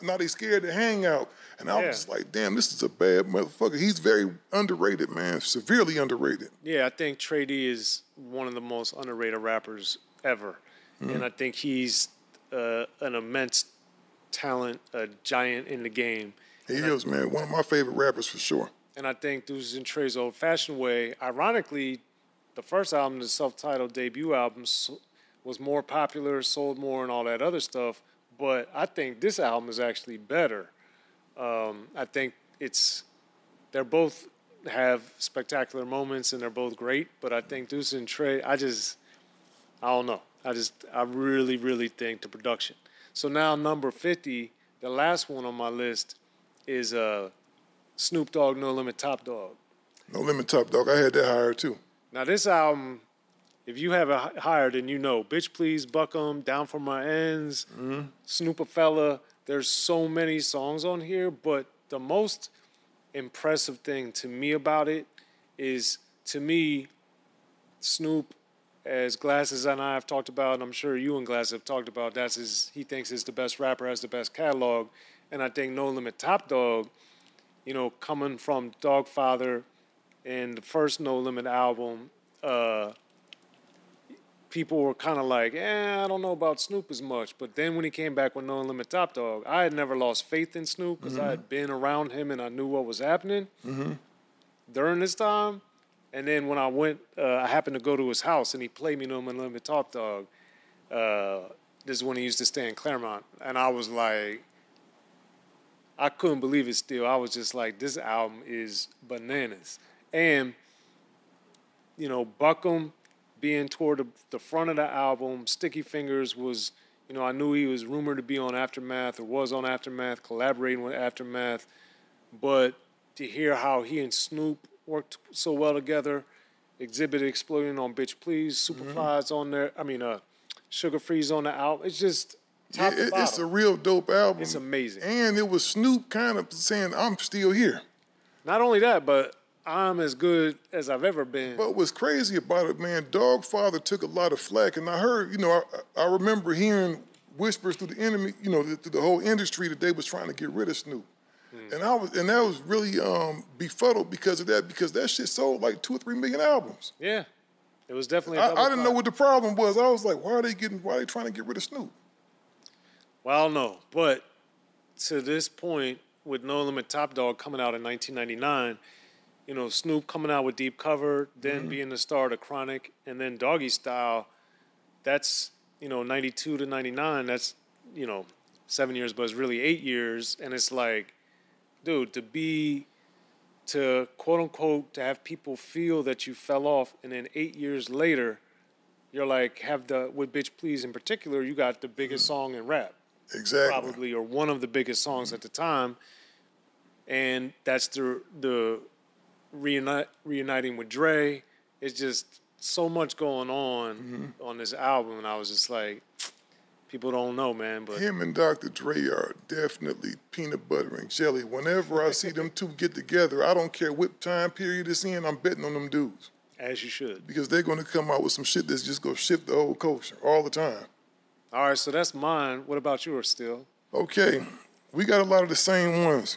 now they scared to hang out. And I was just like, damn, this is a bad motherfucker. He's very underrated, man, severely underrated. Yeah, I think Trae D is one of the most underrated rappers ever. Mm-hmm. And I think he's an immense talent, a giant in the game. He is, man, one of my favorite rappers for sure. And I think this is in Trae's old-fashioned way. Ironically, the first album, the self-titled debut album, was more popular, sold more, and all that other stuff. But I think this album is actually better. I think they're both have spectacular moments and they're both great, but I think Deuce and Trae, I don't know. I really, really think the production. So now number 50, the last one on my list is Snoop Dogg, No Limit Top Dog. No Limit Top Dog, I had that higher too. Now this album, if you have it higher, then you know. Bitch Please, Buck 'Em, Down For My Ends, mm-hmm. Snoopafella. There's so many songs on here, but the most impressive thing to me about it is, to me, Snoop, as Glasses and I have talked about, and I'm sure you and Glasses have talked about, he thinks is the best rapper, has the best catalog, and I think No Limit Top Dog, you know, coming from Dogfather and the first No Limit album, people were kind of like, I don't know about Snoop as much. But then when he came back with No Limit Top Dog, I had never lost faith in Snoop because I had been around him and I knew what was happening during this time. And then when I went, I happened to go to his house and he played me No Limit Top Dog. This is when he used to stay in Claremont. And I was like, I couldn't believe it still. I was just like, this album is bananas. And, you know, Buck 'Em, being toward the front of the album, Sticky Fingers was, you know, I knew he was rumored to be on Aftermath or was on Aftermath, collaborating with Aftermath. But to hear how he and Snoop worked so well together, Exhibit Exploding on Bitch Please, Superfly's on there, Sugar Free's on the album. It's just top to bottom. It's a real dope album. It's amazing. And it was Snoop kind of saying, I'm still here. Not only that, but I'm as good as I've ever been. But what's crazy about it, man, Dogfather took a lot of flack, and I heard, you know, I remember hearing whispers through the enemy, you know, through the whole industry that they was trying to get rid of Snoop. And that was really befuddled because of that, because that shit sold like 2 or 3 million albums. Yeah, it was definitely. I didn't know what the problem was. I was like, why are they trying to get rid of Snoop? Well, I don't know, but to this point, with No Limit Top Dog coming out in 1999. You know, Snoop coming out with Deep Cover, then being the star of Chronic, and then Doggy Style, that's, you know, 92 to 99, that's, you know, 7 years, but it's really 8 years. And it's like, dude, to quote unquote, to have people feel that you fell off, and then 8 years later, you're like, with Bitch Please in particular, you got the biggest song in rap. Exactly. Probably, or one of the biggest songs at the time. And that's the reuniting with Dre. It's just so much going on on this album, and I was just like, people don't know, man. But him and Dr. Dre are definitely peanut butter and jelly. Whenever I see them two get together, I don't care what time period it's in, I'm betting on them dudes. As you should. Because they're going to come out with some shit that's just going to shift the whole culture all the time. All right, so that's mine. What about yours, Still? Okay. We got a lot of the same ones.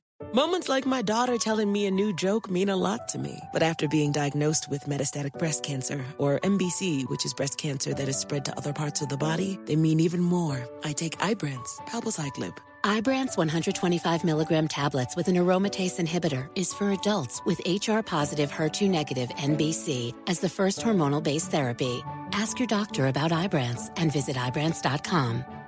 Moments like my daughter telling me a new joke mean a lot to me. But after being diagnosed with metastatic breast cancer, or MBC, which is breast cancer that is spread to other parts of the body, they mean even more. I take Ibrance, palbociclib. Ibrance 125 milligram tablets with an aromatase inhibitor is for adults with HR-positive, HER2-negative MBC as the first hormonal-based therapy. Ask your doctor about Ibrance and visit Ibrance.com.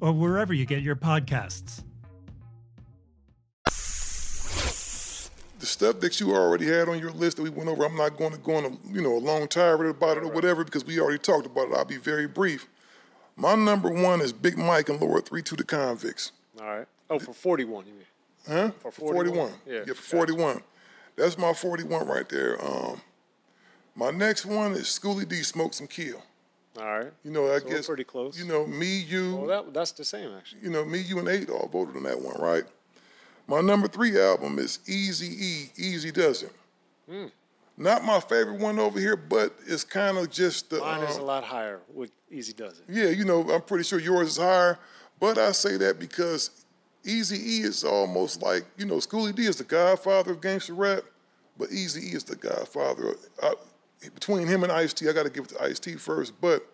or wherever you get your podcasts. The stuff that you already had on your list that we went over, I'm not going to go on a long tirade about it or whatever, because we already talked about it. I'll be very brief. My number one is Big Mike and Lord 3-2 The Convicts. All right. Oh, for 41, you mean? Huh? For 41. Yeah, for 41. That's my 41 right there. My next one is Schoolly D, Smoke Some Kill. All right. I so guess we're pretty close. Me, you. Well, that's the same, actually. Me, you, and 8 all voted on that one, right? My number 3 album is Eazy-E, Easy Does It. Mm. Not my favorite one over here, but it's kind of just the... Mine is a lot higher, what Eazy does it. Yeah, you know, I'm pretty sure yours is higher, but I say that because Eazy-E is almost like, you know, Schoolly D is the godfather of gangster rap, but Eazy-E is the godfather. Between him and Ice-T, I got to give it to Ice-T first, but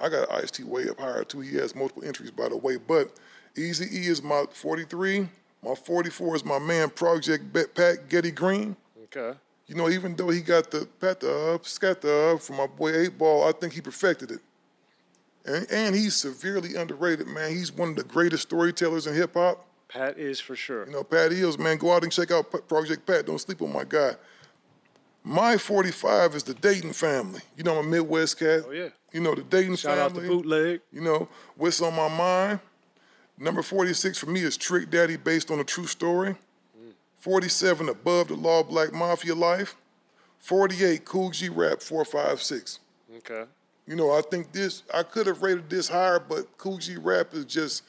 I got Ice-T way up higher, too. He has multiple entries, by the way, but Eazy-E is my 43. My 44 is my man, Project Pat, Getty Green. Okay. You know, even though he got the pat the up, scat the up from my boy 8 Ball, I think he perfected it. And he's severely underrated, man. He's one of the greatest storytellers in hip hop. Pat is for sure. You know, Pat Eels, man. Go out and check out Project Pat. Don't sleep on my guy. My 45 is the Dayton Family. You know, I'm a Midwest cat. Oh, yeah. You know, the Dayton Family. Shout out the bootleg. You know, What's on My Mind. Number 46 for me is Trick Daddy, based on a true story. 47, Above the Law, Black Mafia Life. 48, Cool G Rap, 456. Okay. You know, I think this, I could have rated this higher, but Cool G Rap is just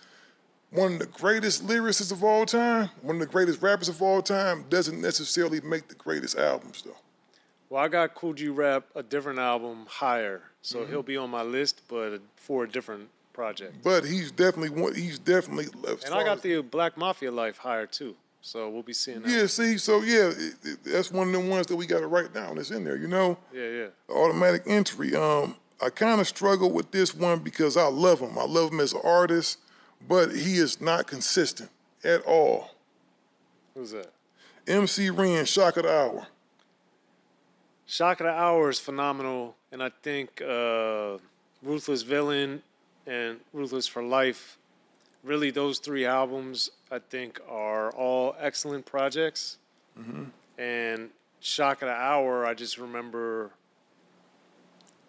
one of the greatest lyricists of all time, one of the greatest rappers of all time, doesn't necessarily make the greatest albums, though. Well, I got Cool G Rap, a different album, higher. So he'll be on my list, but for a different project. But he's definitely one, he's definitely left. And I got the Black Mafia Life higher, too. So we'll be seeing that. Yeah, see, so yeah, that's one of them ones that we got to write down that's in there, you know? Yeah, yeah. Automatic entry. I kind of struggle with this one because I love him. I love him as an artist, but he is not consistent at all. Who's that? MC Ren, Shock of the Hour. Shock of the Hour is phenomenal, and I think Ruthless Villain and Ruthless for Life, really those three albums I think are all excellent projects. And Shock of the Hour, I just remember,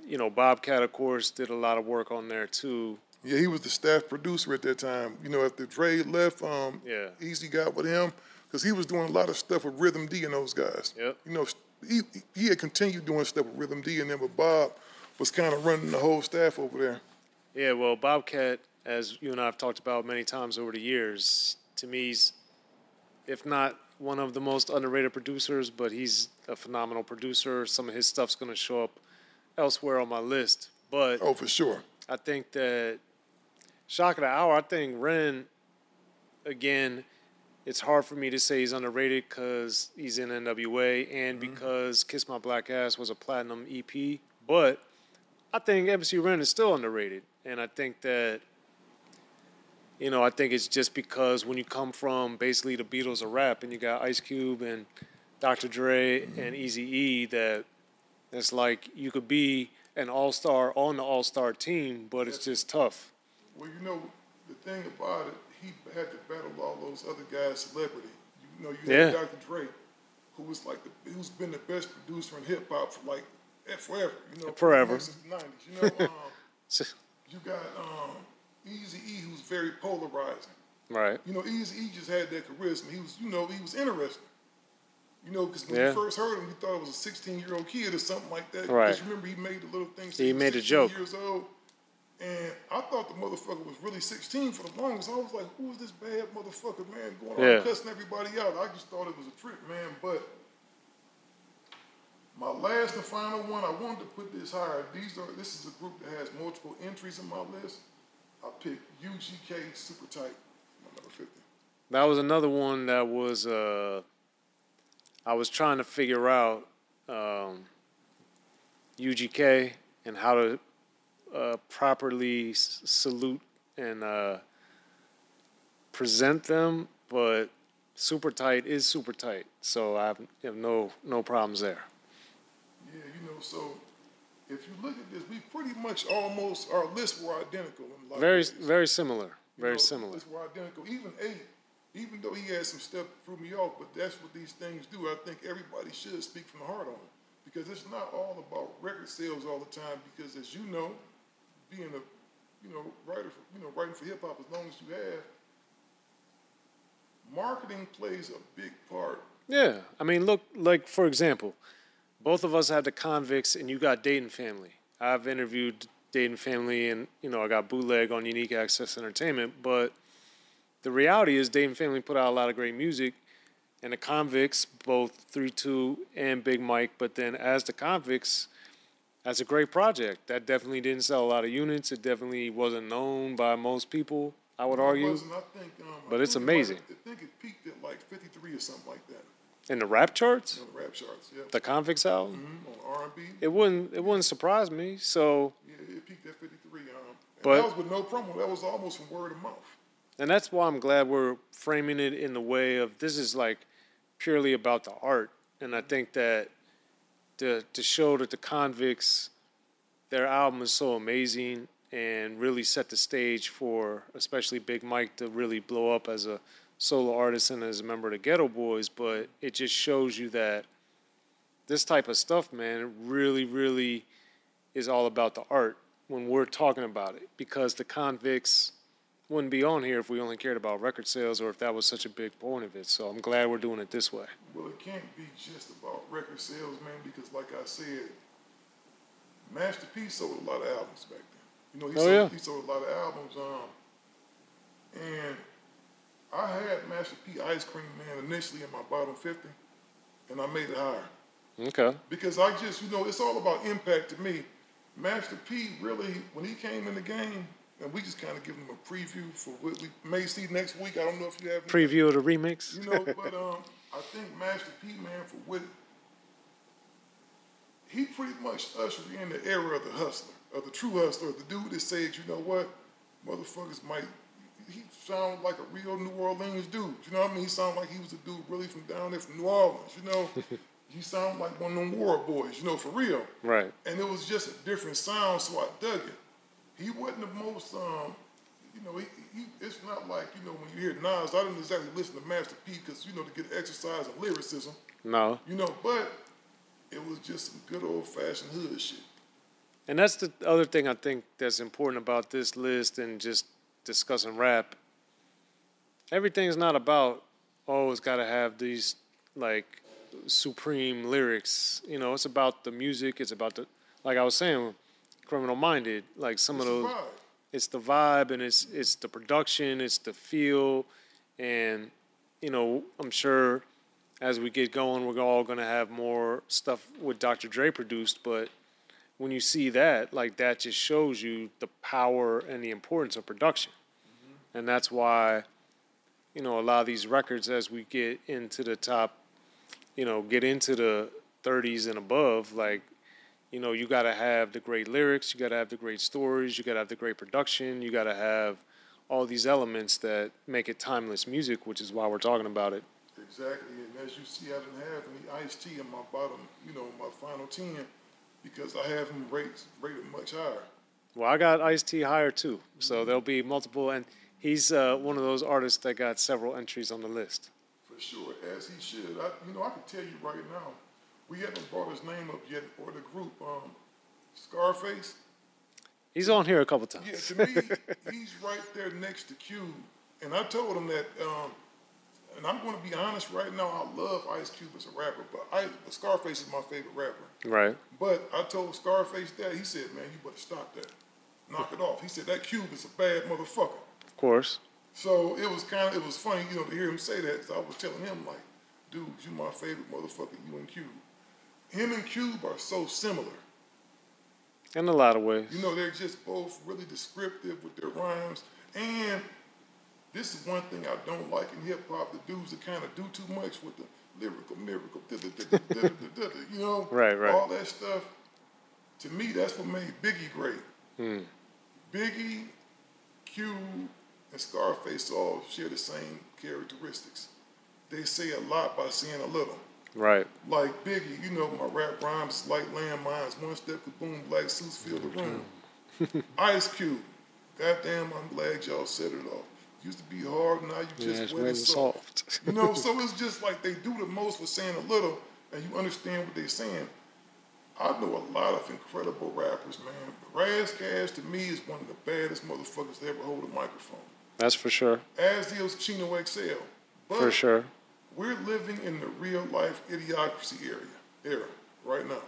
you know, Bobcat, of course, did a lot of work on there too. Yeah, he was the staff producer at that time. You know, after Dre left, Eazy got with him because he was doing a lot of stuff with Rhythm D and those guys. Yep. You know, he had continued doing stuff with Rhythm D and then with Bob was kind of running the whole staff over there. Yeah, well, Bobcat, as you and I have talked about many times over the years, to me, he's, if not one of the most underrated producers, but he's a phenomenal producer. Some of his stuff's going to show up elsewhere on my list. But oh, for sure. I think that Shock of the Hour, I think Ren, again, it's hard for me to say he's underrated because he's in NWA and because Kiss My Black Ass was a platinum EP. But I think MC Ren is still underrated. And I think that, you know, I think it's just because when you come from basically the Beatles of rap and you got Ice Cube and Dr. Dre and Eazy-E, that it's like you could be an all-star on the all-star team, but it's just tough. Well, you know, the thing about it, he had to battle all those other guys' celebrity. You know, you had Dr. Dre, who was like, who's been the best producer in hip-hop for like forever. You know, forever. Since the 90s. You know, you got... Eazy-E, who's very polarizing. Right. You know, Eazy-E just had that charisma. He was, you know, he was interesting. You know, because when you first heard him, you thought it was a 16-year-old kid or something like that. Right. Because you remember, he made the little things. He made a joke. Years old, and I thought the motherfucker was really 16 for the longest. I was like, who is this bad motherfucker, man, going on cussing everybody out? I just thought it was a trip, man. But my last and final one, I wanted to put this higher. This is a group that has multiple entries in my list. I picked UGK, Super Tight, my number 50. That was another one that was, I was trying to figure out UGK and how to properly salute and present them, but Super Tight is Super Tight, so I have no problems there. Yeah, you know, so... If you look at this, we pretty much almost, our lists were identical. In a lot of ways. Very similar. Very similar. Lists were identical. Even 8, even though he had some stuff that threw me off, but that's what these things do. I think everybody should speak from the heart on it because it's not all about record sales all the time because, as you know, being a writer, writing for hip-hop as long as you have, marketing plays a big part. Yeah. I mean, look, like, for example, both of us had The Convicts, and you got Dayton Family. I've interviewed Dayton Family, and, you know, I got Bootleg on Unique Access Entertainment, but the reality is Dayton Family put out a lot of great music, and the Convicts, both 3-2 and Big Mike. But then as the Convicts, that's a great project. That definitely didn't sell a lot of units. It definitely wasn't known by most people, I would argue. But it's amazing. I think it peaked at like 53 or something like that. In the rap charts? In the rap charts, yeah. The Convicts album? Mm-hmm. On R&B? It wouldn't surprise me, so... Yeah, it peaked at 53. But that was with no promo. That was almost from word of mouth. And that's why I'm glad we're framing it in the way of this is like purely about the art. And I think that to show that the Convicts, their album is so amazing and really set the stage for especially Big Mike to really blow up as a solo artist and as a member of the Ghetto Boys. But it just shows you that this type of stuff, man, really, really is all about the art when we're talking about it, because the Convicts wouldn't be on here if we only cared about record sales or if that was such a big point of it. So I'm glad we're doing it this way. Well, it can't be just about record sales, man, because like I said, Master P sold a lot of albums back then. You know, he sold a lot of albums. And I had Master P Ice Cream Man initially in my bottom 50, and I made it higher. Okay. Because I just, you know, it's all about impact to me. Master P really, when he came in the game, and we just kind of give him a preview for what we may see next week. I don't know if you have any preview of the remix. You know, but I think Master P, man, for what he pretty much ushered in the era of the hustler, of the true hustler, the dude that said, you know what, motherfuckers might. He sounded like a real New Orleans dude. You know what I mean? He sounded like he was a dude really from down there from New Orleans. You know, he sounded like one of them war boys. You know, for real. Right. And it was just a different sound, so I dug it. He wasn't the most, you know, it's not like, you know, when you hear Nas, I didn't exactly listen to Master P because, you know, to get exercise and lyricism. No. You know, but it was just some good old-fashioned hood shit. And that's the other thing I think that's important about this list and just discussing rap. Everything's not about, oh, it's got to have these, like, supreme lyrics. You know, it's about the music. It's about the, like I was saying, Criminal Minded, like some of those, it's the vibe and it's the production, it's the feel, and you know, I'm sure as we get going, we're all gonna have more stuff with Dr. Dre produced, but when you see that, like that just shows you the power and the importance of production, and that's why, you know, a lot of these records as we get into the top, you know, get into the 30s and above, like. You know, you got to have the great lyrics, you got to have the great stories, you got to have the great production, you got to have all these elements that make it timeless music, which is why we're talking about it. Exactly, and as you see, I didn't have any Ice-T in my bottom, you know, my final 10, because I have him rated much higher. Well, I got Ice-T higher, too, so there'll be multiple, and he's one of those artists that got several entries on the list. For sure, as he should. You know, I can tell you right now, we haven't brought his name up yet, or the group, Scarface. He's on here a couple times. Yeah, to me, he's right there next to Cube. And I told him that, and I'm going to be honest right now, I love Ice Cube as a rapper, but Scarface is my favorite rapper. Right. But I told Scarface that, he said, man, you better stop that. Knock it off. He said, that Cube is a bad motherfucker. Of course. So it was funny, you know, to hear him say that. So I was telling him, like, dude, you my favorite motherfucker, you and Cube. Him and Cube are so similar. In a lot of ways. You know, they're just both really descriptive with their rhymes. And this is one thing I don't like in hip-hop, the dudes that kind of do too much with the lyrical miracle, you know? Right. All that stuff. To me, that's what made Biggie great. Hmm. Biggie, Cube, and Scarface all share the same characteristics. They say a lot by saying a little. Right. Like Biggie, you know, my rap rhymes like landmines, one step kaboom, black suits fill the room. Ice Cube, goddamn, I'm glad y'all set it off. Used to be hard, now you just wet and soft. You know, so it's just like they do the most with saying a little, and you understand what they're saying. I know a lot of incredible rappers, man. Raz Cash to me is one of the baddest motherfuckers to ever hold a microphone. That's for sure. As is Chino XL. But for sure. We're living in the real-life idiocracy era right now.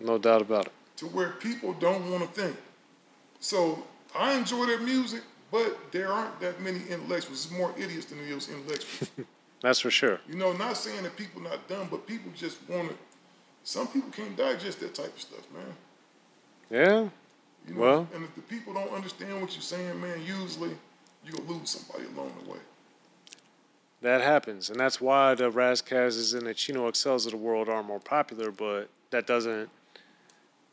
No doubt about it. To where people don't want to think. So I enjoy their music, but there aren't that many intellectuals. There's more idiots than those intellectuals. That's for sure. You know, not saying that people not dumb, but people just want to, some people can't digest that type of stuff, man. Yeah. You know, well. And if the people don't understand what you're saying, man, usually you'll lose somebody along the way. That happens. And that's why the Razkazes and the Chino Excels of the world are more popular, but that doesn't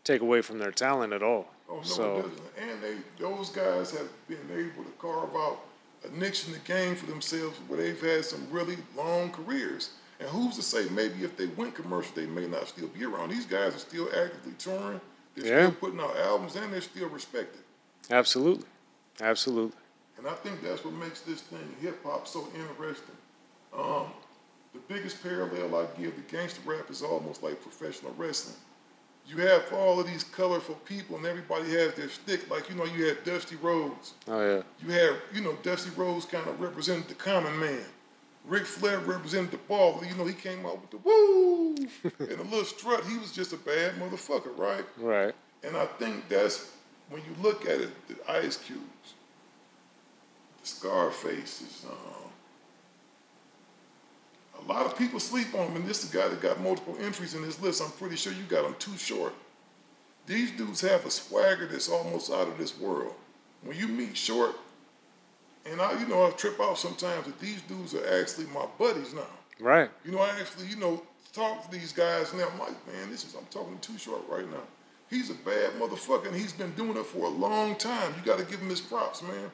take away from their talent at all. Oh, no, so. It doesn't. And those guys have been able to carve out a niche in the game for themselves where they've had some really long careers. And who's to say maybe if they went commercial, they may not still be around. These guys are still actively touring. They're still putting out albums, and they're still respected. Absolutely. Absolutely. And I think that's what makes this thing, hip-hop, so interesting. The biggest parallel I give to gangster rap is almost like professional wrestling. You have all of these colorful people, and everybody has their stick. Like, you know, you had Dusty Rhodes. Oh, yeah. You had, you know, Dusty Rhodes kind of represented the common man. Ric Flair represented the baller. You know, he came out with the woo and a little strut. He was just a bad motherfucker, right? Right. And I think that's, when you look at it, the Ice Cubes, the Scarfaces, a lot of people sleep on him, and this is a guy that got multiple entries in his list. I'm pretty sure you got him Too Short. These dudes have a swagger that's almost out of this world. When you meet Short, and I, you know, I trip out sometimes that these dudes are actually my buddies now. Right. You know, I actually, you know, talk to these guys, and I'm like, man, this is, I'm talking Too Short right now. He's a bad motherfucker, and he's been doing it for a long time. You got to give him his props, man.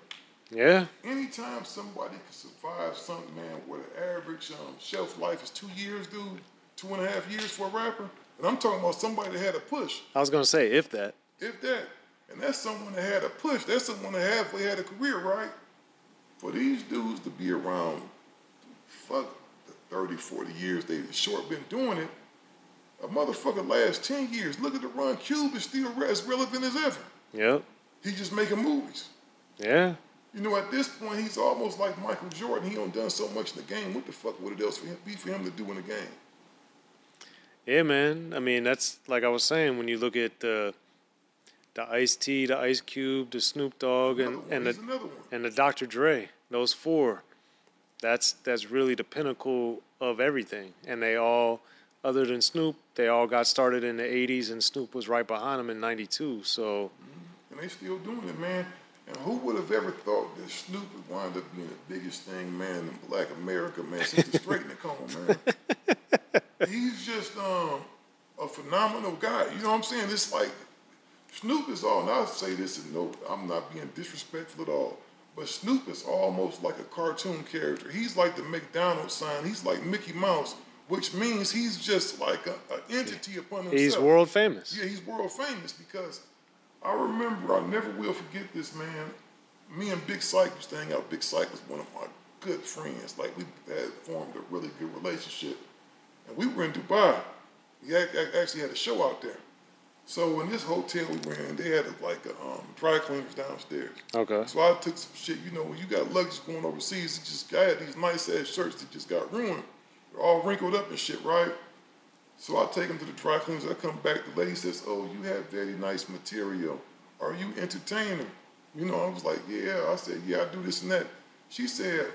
Yeah. Anytime somebody can survive something, man, where the average shelf life is 2 years, dude, 2.5 years for a rapper, and I'm talking about somebody that had a push. I was going to say, if that. If that. And that's someone that had a push. That's someone that halfway had a career, right? For these dudes to be around, fuck, the 30, 40 years they've Short been doing it, a motherfucker lasts 10 years. Look at the run. Cube is still as relevant as ever. Yep. He just making movies. Yeah. You know, at this point, he's almost like Michael Jordan. He done so much in the game. What the fuck would it else be for him to do in the game? Yeah, man. I mean, that's, like I was saying, when you look at the Ice-T, the Ice Cube, the Snoop Dogg, and the Dr. Dre. Those four. That's really the pinnacle of everything. And they all, other than Snoop, they all got started in the 80s, and Snoop was right behind him in 92. So, and they still doing it, man. And who would have ever thought that Snoop would wind up being the biggest thing, man, in Black America, man, since the straightening cone, man. He's just a phenomenal guy. You know what I'm saying? It's like, Snoop is all, and I'll say this, and no, I'm not being disrespectful at all, but Snoop is almost like a cartoon character. He's like the McDonald's sign. He's like Mickey Mouse, which means he's just like an entity upon himself. He's world famous. Yeah, he's world famous because I remember, I never will forget this, man. Me and Big Psych was hanging out. Big Psych was one of my good friends. Like, we had formed a really good relationship. And we were in Dubai. He actually had a show out there. So in this hotel we were in, they had a dry cleaners downstairs. Okay. So I took some shit. You know, when you got luggage going overseas, I had these nice ass shirts that just got ruined. They're all wrinkled up and shit, right? So I take them to the dry cleaners. I come back. The lady says, "Oh, you have very nice material. Are you entertaining?" You know, I was like, "Yeah." I said, "Yeah, I do this and that." She said,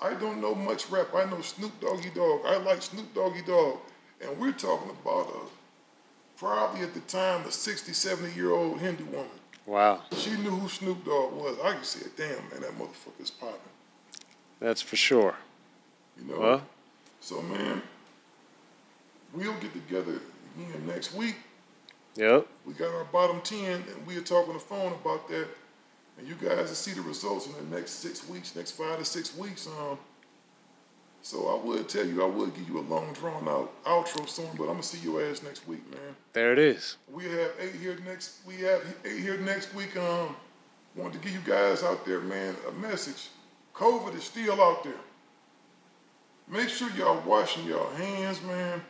"I don't know much rap. I know Snoop Doggy Dogg. I like Snoop Doggy Dogg." And we're talking about a, probably at the time, a 60, 70-year-old Hindu woman. Wow. She knew who Snoop Dogg was. I could say, damn, man, that motherfucker's popping. That's for sure. You know? Well. So, man, we'll get together again next week. Yep. We got our bottom 10, and we are talking on the phone about that. And you guys will see the results in the next 6 weeks, next 5 to 6 weeks. So I would tell you, I would give you a long, drawn-out outro soon, but I'm gonna see your ass next week, man. There it is. We have 8 here next week. Wanted to give you guys out there, man, a message. COVID is still out there. Make sure y'all washing y'all hands, man.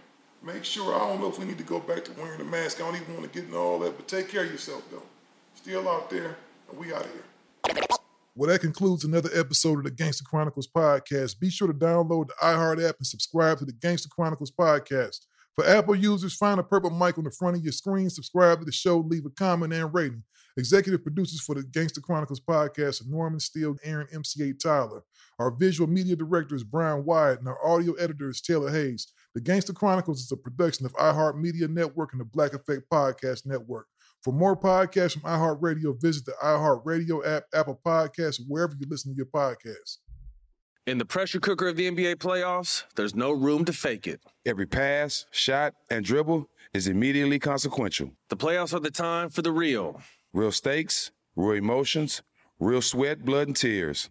Make sure, I don't know if we need to go back to wearing a mask. I don't even want to get into all that, but take care of yourself, though. Still out there, and we out of here. Well, that concludes another episode of the Gangster Chronicles podcast. Be sure to download the iHeart app and subscribe to the Gangster Chronicles podcast. For Apple users, find a purple mic on the front of your screen, subscribe to the show, leave a comment and rating. Executive producers for the Gangster Chronicles podcast are Norman Steele, Aaron MCA Tyler. Our visual media director is Brian Wyatt, and our audio editor is Taylor Hayes. The Gangster Chronicles is a production of iHeartMedia Network and the Black Effect Podcast Network. For more podcasts from iHeartRadio, visit the iHeartRadio app, Apple Podcasts, wherever you listen to your podcasts. In the pressure cooker of the NBA playoffs, there's no room to fake it. Every pass, shot, and dribble is immediately consequential. The playoffs are the time for the real. Real stakes, real emotions, real sweat, blood, and tears,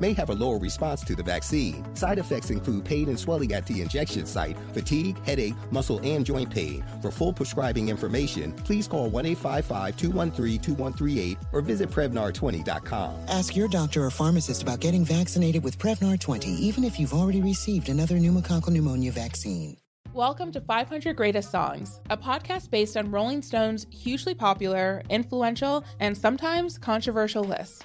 may have a lower response to the vaccine. Side effects include pain and swelling at the injection site, fatigue, headache, muscle, and joint pain. For full prescribing information, please call 1-855-213-2138 or visit Prevnar20.com. Ask your doctor or pharmacist about getting vaccinated with Prevnar 20, even if you've already received another pneumococcal pneumonia vaccine. Welcome to 500 Greatest Songs, a podcast based on Rolling Stone's hugely popular, influential, and sometimes controversial list.